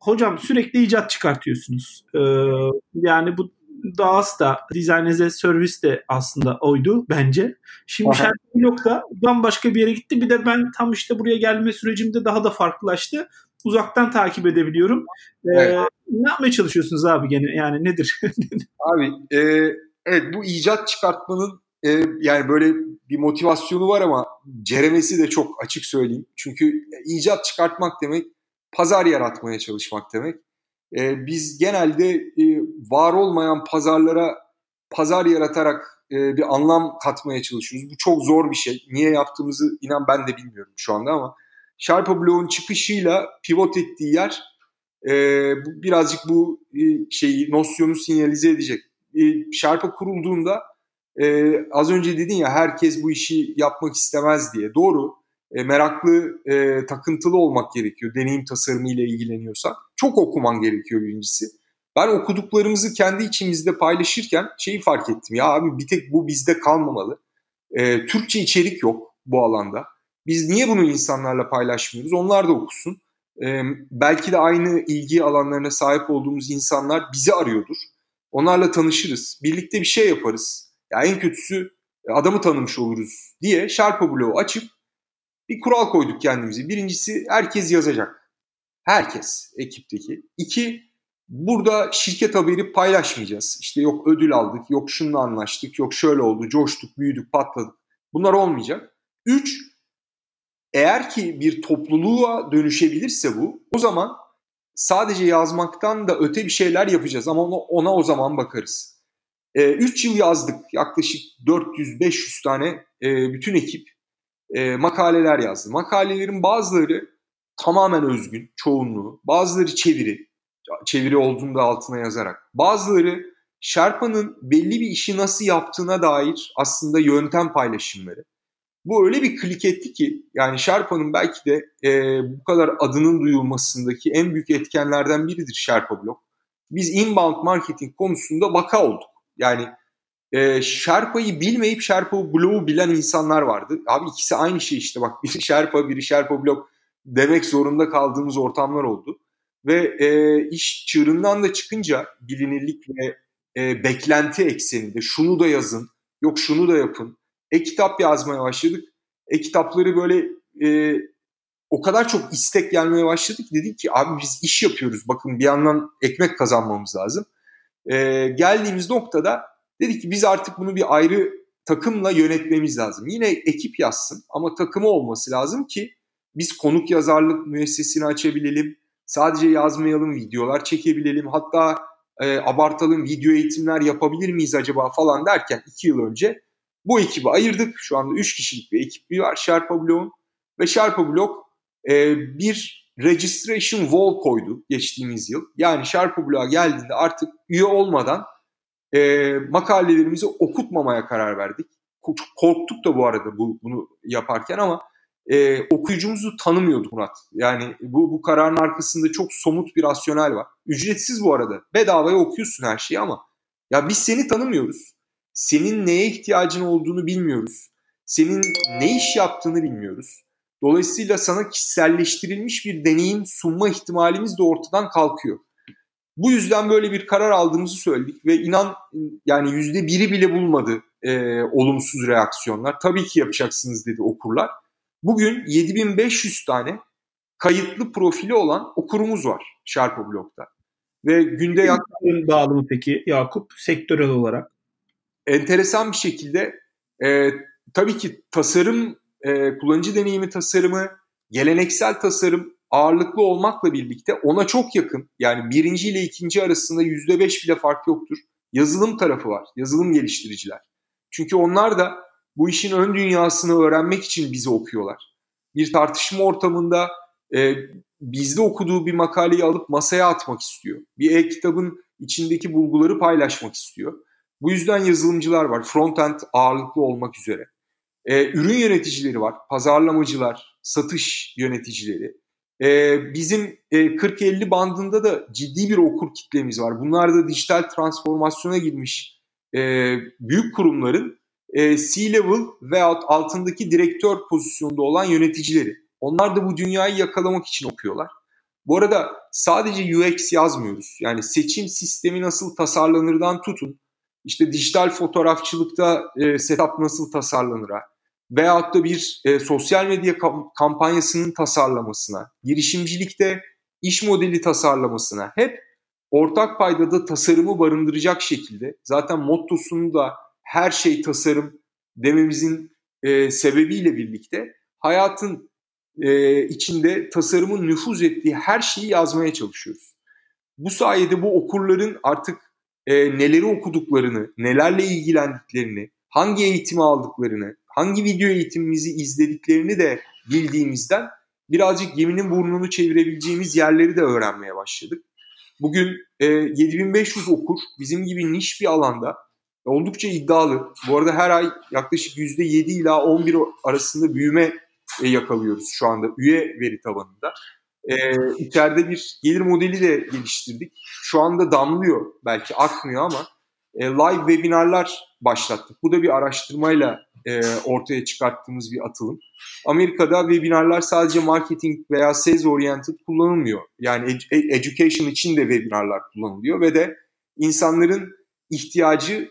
Hocam sürekli icat çıkartıyorsunuz. Yani bu daha az da Design as a Service de aslında oydu bence. Şimdi Sherpa Blog da bambaşka bir yere gitti. Bir de ben tam işte buraya gelme sürecimde daha da farklılaştı. Uzaktan takip edebiliyorum. Evet. Ne yapmaya çalışıyorsunuz abi gene? Yani nedir? Abi evet, bu icat çıkartmanın yani böyle bir motivasyonu var ama ceremesi de çok, açık söyleyeyim. Çünkü icat çıkartmak demek pazar yaratmaya çalışmak demek. Biz genelde var olmayan pazarlara pazar yaratarak bir anlam katmaya çalışıyoruz. Bu çok zor bir şey. Niye yaptığımızı inan ben de bilmiyorum şu anda ama Sherpa Blog'un çıkışıyla pivot ettiği yer birazcık bu şeyi, nosyonu sinyalize edecek. Sherpa kurulduğunda az önce dedin ya, herkes bu işi yapmak istemez diye. Doğru. Meraklı, takıntılı olmak gerekiyor. Deneyim tasarımı ile ilgileniyorsa. Çok okuman gerekiyor birincisi. Ben okuduklarımızı kendi içimizde paylaşırken şeyi fark ettim. Ya abi bir tek bu bizde kalmamalı. Türkçe içerik yok bu alanda. Biz niye bunu insanlarla paylaşmıyoruz? Onlar da okusun. Belki de aynı ilgi alanlarına sahip olduğumuz insanlar bizi arıyordur. Onlarla tanışırız. Birlikte bir şey yaparız. Ya en kötüsü adamı tanımış oluruz diye Sherpa Blog'u açıp bir kural koyduk kendimize. Birincisi, herkes yazacak. Herkes ekipteki. 2, burada şirket haberi paylaşmayacağız. İşte yok ödül aldık, yok şununla anlaştık, yok şöyle oldu, coştuk, büyüdük, patladık. Bunlar olmayacak. 3, eğer ki bir topluluğa dönüşebilirse bu, o zaman sadece yazmaktan da öte bir şeyler yapacağız. Ama ona o zaman bakarız. 3 yıl yazdık. Yaklaşık 400-500 tane bütün ekip. Makaleler yazdı. Makalelerin bazıları tamamen özgün, çoğunluğu. Bazıları çeviri. Çeviri olduğunda altına yazarak. Bazıları Sherpa'nın belli bir işi nasıl yaptığına dair aslında yöntem paylaşımları. Bu öyle bir klik etti ki yani Sherpa'nın belki de bu kadar adının duyulmasındaki en büyük etkenlerden biridir Sherpa Blog. Biz inbound marketing konusunda vaka olduk. Yani Sherpa'yı bilmeyip Sherpa Blog'u bilen insanlar vardı. Abi ikisi aynı şey işte bak, biri Sherpa, biri Sherpa Blog demek zorunda kaldığımız ortamlar oldu. Ve iş çığırından da çıkınca bilinirlik ve beklenti ekseninde şunu da yazın, yok şunu da yapın. E-kitap yazmaya başladık. E-kitapları böyle o kadar çok istek gelmeye başladı ki dedik ki abi biz iş yapıyoruz, bakın bir yandan ekmek kazanmamız lazım. Geldiğimiz noktada dedik ki biz artık bunu bir ayrı takımla yönetmemiz lazım. Yine ekip yazsın ama takımı olması lazım ki biz konuk yazarlık müessesini açabilelim. Sadece yazmayalım, videolar çekebilelim. Hatta abartalım, video eğitimler yapabilir miyiz acaba falan derken 2 yıl önce bu ekibi ayırdık. Şu anda 3 kişilik bir ekip var Sherpa Blog'un. Ve Sherpa Blog bir registration wall koydu geçtiğimiz yıl. Yani Sherpa Blog'a geldiğinde artık üye olmadan makalelerimizi okutmamaya karar verdik. Korktuk da bu arada bunu yaparken ama okuyucumuzu tanımıyorduk Murat. Yani bu kararın arkasında çok somut bir rasyonel var. Ücretsiz bu arada. Bedavaya okuyorsun her şeyi ama ya biz seni tanımıyoruz. Senin neye ihtiyacın olduğunu bilmiyoruz. Senin ne iş yaptığını bilmiyoruz. Dolayısıyla sana kişiselleştirilmiş bir deneyim sunma ihtimalimiz de ortadan kalkıyor. Bu yüzden böyle bir karar aldığımızı söyledik ve inan yani %1'i bile bulmadı olumsuz reaksiyonlar. Tabii ki yapacaksınız dedi okurlar. Bugün 7500 tane kayıtlı profili olan okurumuz var Sherpa Blog'da. Ve günde yaklaşık dağılımı peki Yakup sektörel olarak? Enteresan bir şekilde tabii ki tasarım, kullanıcı deneyimi tasarımı, geleneksel tasarım ağırlıklı olmakla birlikte ona çok yakın. Yani birinci ile ikinci arasında %5 bile fark yoktur. Yazılım tarafı var, yazılım geliştiriciler. Çünkü onlar da bu işin ön dünyasını öğrenmek için bizi okuyorlar. Bir tartışma ortamında bizde okuduğu bir makaleyi alıp masaya atmak istiyor. Bir e-kitabın içindeki bulguları paylaşmak istiyor. Bu yüzden yazılımcılar var, front-end ağırlıklı olmak üzere. Ürün yöneticileri var, pazarlamacılar, satış yöneticileri. Bizim 40-50 bandında da ciddi bir okur kitlemiz var. Bunlar da dijital transformasyona girmiş büyük kurumların C-level veyahut altındaki direktör pozisyonda olan yöneticileri. Onlar da bu dünyayı yakalamak için okuyorlar. Bu arada sadece UX yazmıyoruz. Yani seçim sistemi nasıl tasarlanırdan tutun. İşte dijital fotoğrafçılıkta setup nasıl tasarlanır veyahut da bir sosyal medya kampanyasının tasarlamasına, girişimcilikte iş modeli tasarlamasına hep ortak paydada tasarımı barındıracak şekilde zaten mottosunu da her şey tasarım dememizin sebebiyle birlikte hayatın içinde tasarımın nüfuz ettiği her şeyi yazmaya çalışıyoruz. Bu sayede bu okurların artık neleri okuduklarını, nelerle ilgilendiklerini, hangi eğitimi aldıklarını, hangi video eğitimimizi izlediklerini de bildiğimizden birazcık geminin burnunu çevirebileceğimiz yerleri de öğrenmeye başladık. Bugün 7500 okur bizim gibi niş bir alanda oldukça iddialı. Bu arada her ay yaklaşık %7 ila 11 arasında büyüme yakalıyoruz şu anda üye veri tabanında. İçeride bir gelir modeli de geliştirdik. Şu anda damlıyor, belki akmıyor ama live webinarlar başlattık. Bu da bir araştırmayla ortaya çıkarttığımız bir atılım. Amerika'da webinarlar sadece marketing veya sales oriented kullanılmıyor. Yani education için de webinarlar kullanılıyor ve de insanların ihtiyacı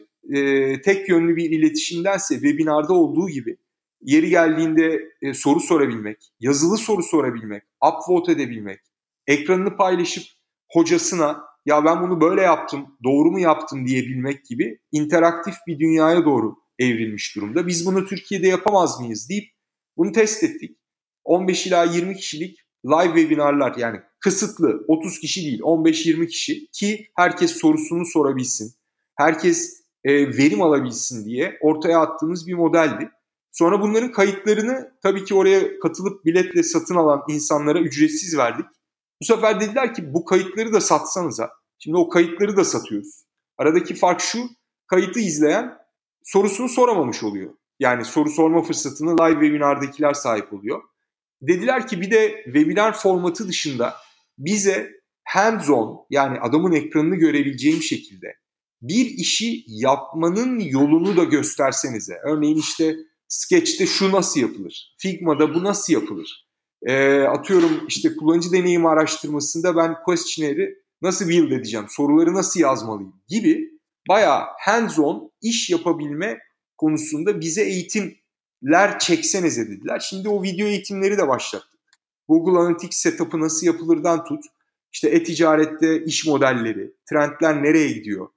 tek yönlü bir iletişimdense webinarda olduğu gibi yeri geldiğinde soru sorabilmek, yazılı soru sorabilmek, upvote edebilmek, ekranını paylaşıp hocasına ya ben bunu böyle yaptım, doğru mu yaptım diyebilmek gibi interaktif bir dünyaya doğru evrilmiş durumda. Biz bunu Türkiye'de yapamaz mıyız deyip bunu test ettik. 15 ila 20 kişilik live webinarlar yani kısıtlı 30 kişi değil 15-20 kişi ki herkes sorusunu sorabilsin, herkes verim alabilsin diye ortaya attığımız bir modeldi. Sonra bunların kayıtlarını tabii ki oraya katılıp biletle satın alan insanlara ücretsiz verdik. Bu sefer dediler ki bu kayıtları da satsanıza. Şimdi o kayıtları da satıyoruz. Aradaki fark şu, kayıtı izleyen sorusunu soramamış oluyor. Yani soru sorma fırsatını live webinardakiler sahip oluyor. Dediler ki bir de webinar formatı dışında bize hands-on yani adamın ekranını görebileceğim şekilde bir işi yapmanın yolunu da göstersenize. Örneğin işte Sketch'te şu nasıl yapılır? Figma'da bu nasıl yapılır? Atıyorum işte kullanıcı deneyimi araştırmasında ben questionnaire nasıl build edeceğim? Soruları nasıl yazmalıyım? Gibi bayağı hands-on iş yapabilme konusunda bize eğitimler çeksenize dediler. Şimdi o video eğitimleri de başlattık. Google Analytics setup'ı nasıl yapılırdan tut. İşte e-ticarette iş modelleri, trendler nereye gidiyor?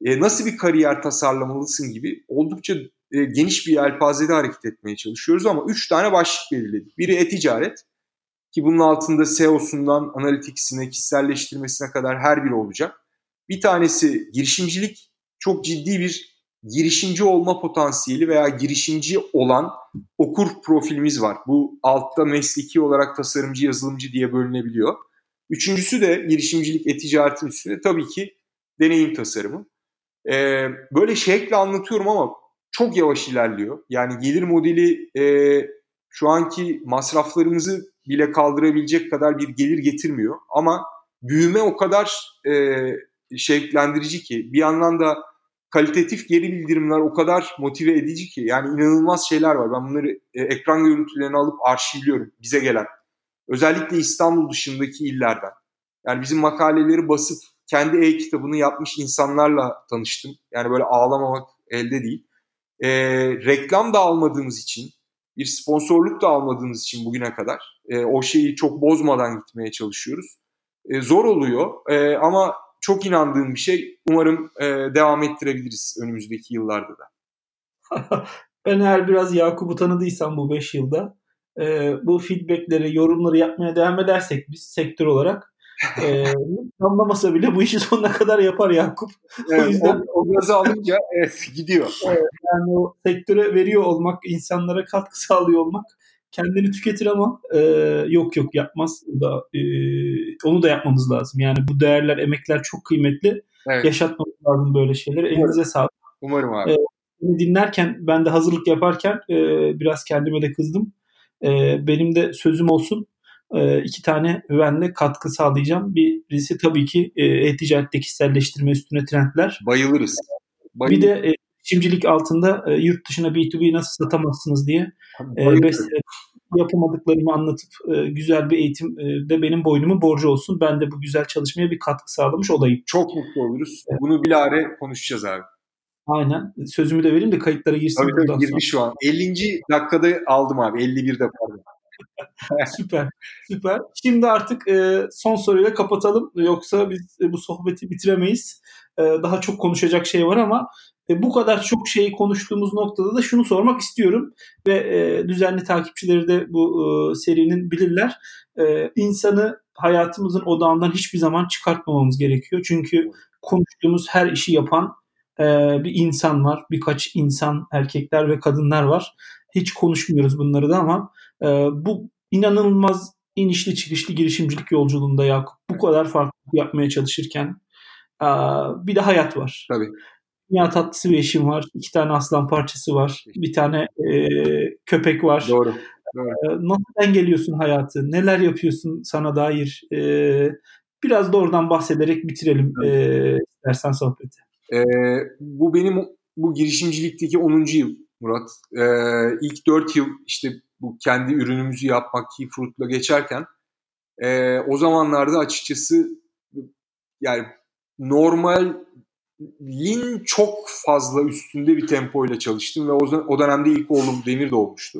Nasıl bir kariyer tasarlamalısın gibi oldukça geniş bir yelpazede hareket etmeye çalışıyoruz ama 3 tane başlık belirledik. Biri e-ticaret ki bunun altında SEO'sundan analitiksine, kişiselleştirmesine kadar her biri olacak. Bir tanesi girişimcilik, çok ciddi bir girişimci olma potansiyeli veya girişimci olan okur profilimiz var. Bu altta mesleki olarak tasarımcı, yazılımcı diye bölünebiliyor. Üçüncüsü de girişimcilik, e-ticaretin üstüne tabii ki deneyim tasarımı. Böyle şekle anlatıyorum ama çok yavaş ilerliyor. Yani gelir modeli şu anki masraflarımızı bile kaldırabilecek kadar bir gelir getirmiyor. Ama büyüme o kadar şevklendirici ki, bir yandan da kalitatif geri bildirimler o kadar motive edici ki, yani inanılmaz şeyler var. Ben bunları ekran görüntülerini alıp arşivliyorum bize gelen. Özellikle İstanbul dışındaki illerden. Yani bizim makaleleri basıp kendi e-kitabını yapmış insanlarla tanıştım. Yani böyle ağlamamak elde değil. Reklam da almadığımız için, bir sponsorluk da almadığımız için bugüne kadar o şeyi çok bozmadan gitmeye çalışıyoruz. Zor oluyor ama çok inandığım bir şey. Umarım devam ettirebiliriz önümüzdeki yıllarda da. Ben eğer biraz Yakup'u tanıdıysam bu 5 yılda bu feedbackleri, yorumları yapmaya devam edersek biz sektör olarak anlamasa bile bu işi sonuna kadar yapar Yakup. Evet, o yüzden o gazı alınca gidiyor. Yani o sektöre veriyor olmak, insanlara katkı sağlıyor olmak, kendini tüketir ama yok yapmaz. Onu da yapmamız lazım. Yani bu değerler, emekler çok kıymetli. Evet. Yaşatmamız lazım böyle şeyleri. Elinize sağlık. Umarım abi. Dinlerken, ben de hazırlık yaparken biraz kendime de kızdım. Benim de sözüm olsun. 2 tane ben de katkı sağlayacağım. Birisi tabii ki e-ticarette kişiselleştirme üstüne trendler. Bayılırız. Bir de girişimcilik altında yurt dışına B2B'yi nasıl satamazsınız diye 5 sene yapamadıklarımı anlatıp güzel bir eğitim de benim boynumun borcu olsun. Ben de bu güzel çalışmaya bir katkı sağlamış olayım. Çok mutlu oluruz. Evet. Bunu bilahare konuşacağız abi. Aynen. Sözümü de vereyim de kayıtlara girsin. Tabii girdi şu an. 50. dakikada aldım abi. 51'de pardon. Süper. Şimdi artık son soruyla kapatalım. Yoksa biz bu sohbeti bitiremeyiz. Daha çok konuşacak şey var ama bu kadar çok şeyi konuştuğumuz noktada da şunu sormak istiyorum. Ve düzenli takipçileri de bu serinin bilirler. İnsanı hayatımızın odağından hiçbir zaman çıkartmamamız gerekiyor. Çünkü konuştuğumuz her işi yapan bir insan var. Birkaç insan, erkekler ve kadınlar var. Hiç konuşmuyoruz bunları da ama bu inanılmaz inişli çıkışlı girişimcilik yolculuğunda Yakup bu kadar farklı yapmaya çalışırken bir de hayat var. Tabii. Dünya tatlısı bir eşim var. 2 tane aslan parçası var. 1 tane köpek var. Doğru. Nasıl dengeliyorsun hayatı? Neler yapıyorsun sana dair? Biraz da oradan bahsederek bitirelim istersen sohbeti. Bu benim bu girişimcilikteki 10. yıl Murat. İlk 4 yıl işte bu kendi ürünümüzü yapmak, Keyfruit'la geçerken o zamanlarda açıkçası yani normalin çok fazla üstünde bir tempoyla çalıştım ve o dönemde ilk oğlum Demir doğmuştu.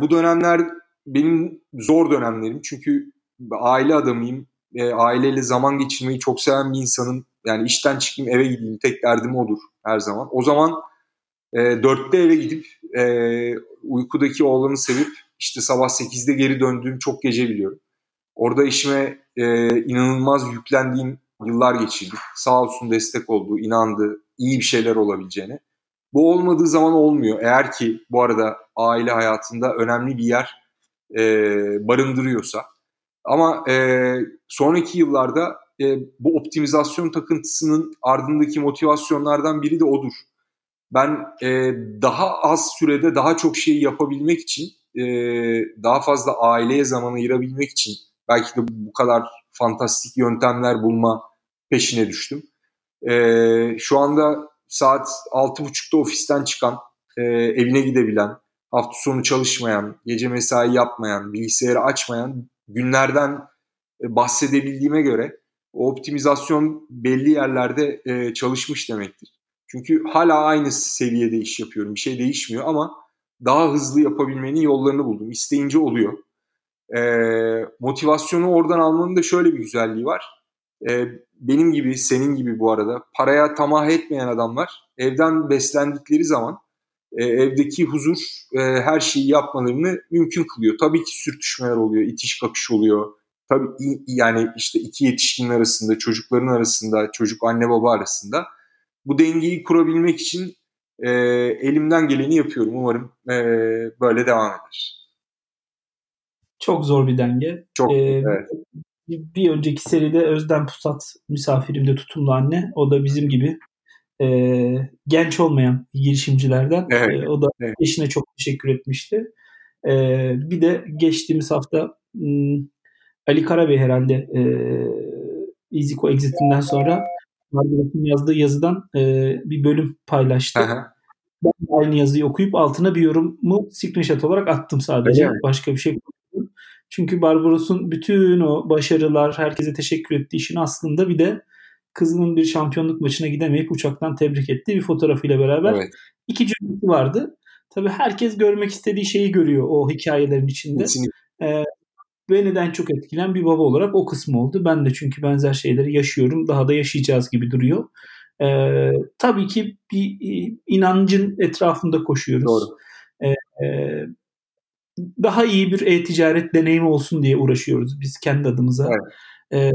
Bu dönemler benim zor dönemlerim çünkü aile adamıyım. Aileyle zaman geçirmeyi çok seven bir insanım. Yani işten çıkayım eve gideyim tek derdim odur her zaman. O zaman 4'te eve gidip uykudaki oğlanı sevip işte sabah 8'de geri döndüğüm çok gece biliyorum. Orada işime inanılmaz yüklendiğim yıllar geçirdik. Sağ olsun destek oldu, inandı, iyi bir şeyler olabileceğine. Bu olmadığı zaman olmuyor. Eğer ki bu arada aile hayatında önemli bir yer barındırıyorsa. Ama sonraki yıllarda bu optimizasyon takıntısının ardındaki motivasyonlardan biri de odur. Ben daha az sürede daha çok şeyi yapabilmek için, daha fazla aileye zaman ayırabilmek için belki de bu kadar fantastik yöntemler bulma peşine düştüm. Şu anda saat 6.30'da ofisten çıkan, evine gidebilen, hafta sonu çalışmayan, gece mesai yapmayan, bilgisayarı açmayan günlerden bahsedebildiğime göre o optimizasyon belli yerlerde çalışmış demektir. Çünkü hala aynı seviyede iş yapıyorum. Bir şey değişmiyor ama daha hızlı yapabilmenin yollarını buldum. İsteyince oluyor. Motivasyonu oradan almanın da şöyle bir güzelliği var. Benim gibi, senin gibi bu arada paraya tamah etmeyen adamlar evden beslendikleri zaman evdeki huzur her şeyi yapmalarını mümkün kılıyor. Tabii ki sürtüşmeler oluyor, itiş kakış oluyor. Tabii yani işte 2 yetişkin arasında, çocukların arasında, çocuk anne baba arasında bu dengeyi kurabilmek için elimden geleni yapıyorum. Umarım böyle devam eder. Çok zor bir denge. Çok, evet. Bir önceki seride Özden Pusat misafirimde tutumlu anne. O da bizim gibi genç olmayan girişimcilerden. Evet, o da evet. Eşine çok teşekkür etmişti. Bir de geçtiğimiz hafta Ali Karabey herhalde Easyco Exit'inden sonra Margaret'in yazdığı yazıdan bir bölüm paylaştı. Aha. Ben aynı yazıyı okuyup altına bir yorumu screenshot olarak attım sadece. Evet. Başka bir şey koydum. Çünkü Barbaros'un bütün o başarılar, herkese teşekkür ettiği işin aslında bir de kızının bir şampiyonluk maçına gidemeyip uçaktan tebrik ettiği bir fotoğrafıyla beraber evet. 2 cümlesi vardı. Tabii herkes görmek istediği şeyi görüyor o hikayelerin içinde. Beni en çok etkilen bir baba olarak o kısmı oldu. Ben de çünkü benzer şeyleri yaşıyorum. Daha da yaşayacağız gibi duruyor. Tabii ki bir inancın etrafında koşuyoruz. Doğru. Daha iyi bir e-ticaret deneyimi olsun diye uğraşıyoruz biz kendi adımıza. Evet.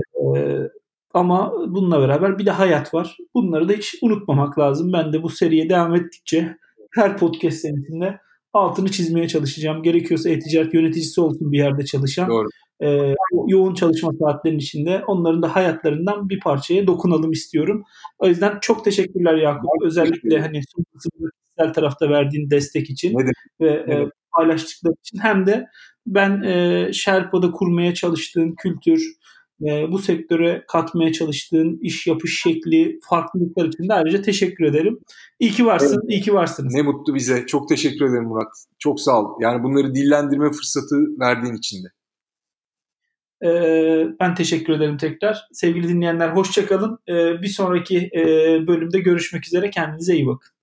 Ama bununla beraber bir de hayat var. Bunları da hiç unutmamak lazım. Ben de bu seriye devam ettikçe her podcast serisinde altını çizmeye çalışacağım. Gerekiyorsa e-ticaret yöneticisi olsun bir yerde çalışan. Doğru. Yoğun çalışma saatlerinin içinde onların da hayatlarından bir parçaya dokunalım istiyorum. O yüzden çok teşekkürler Yakup. Özellikle hani sosyal tarafta verdiğin destek için ve paylaştıkları için hem de ben Sherpa'da kurmaya çalıştığım kültür, bu sektöre katmaya çalıştığın iş yapış şekli, farklılıklar için de ayrıca teşekkür ederim. İyi ki varsın, evet. İyi ki varsınız. Ne mutlu bize. Çok teşekkür ederim Murat. Çok sağ ol. Yani bunları dillendirme fırsatı verdiğin için de. Ben teşekkür ederim tekrar. Sevgili dinleyenler hoşça kalın. Bir sonraki bölümde görüşmek üzere. Kendinize iyi bakın.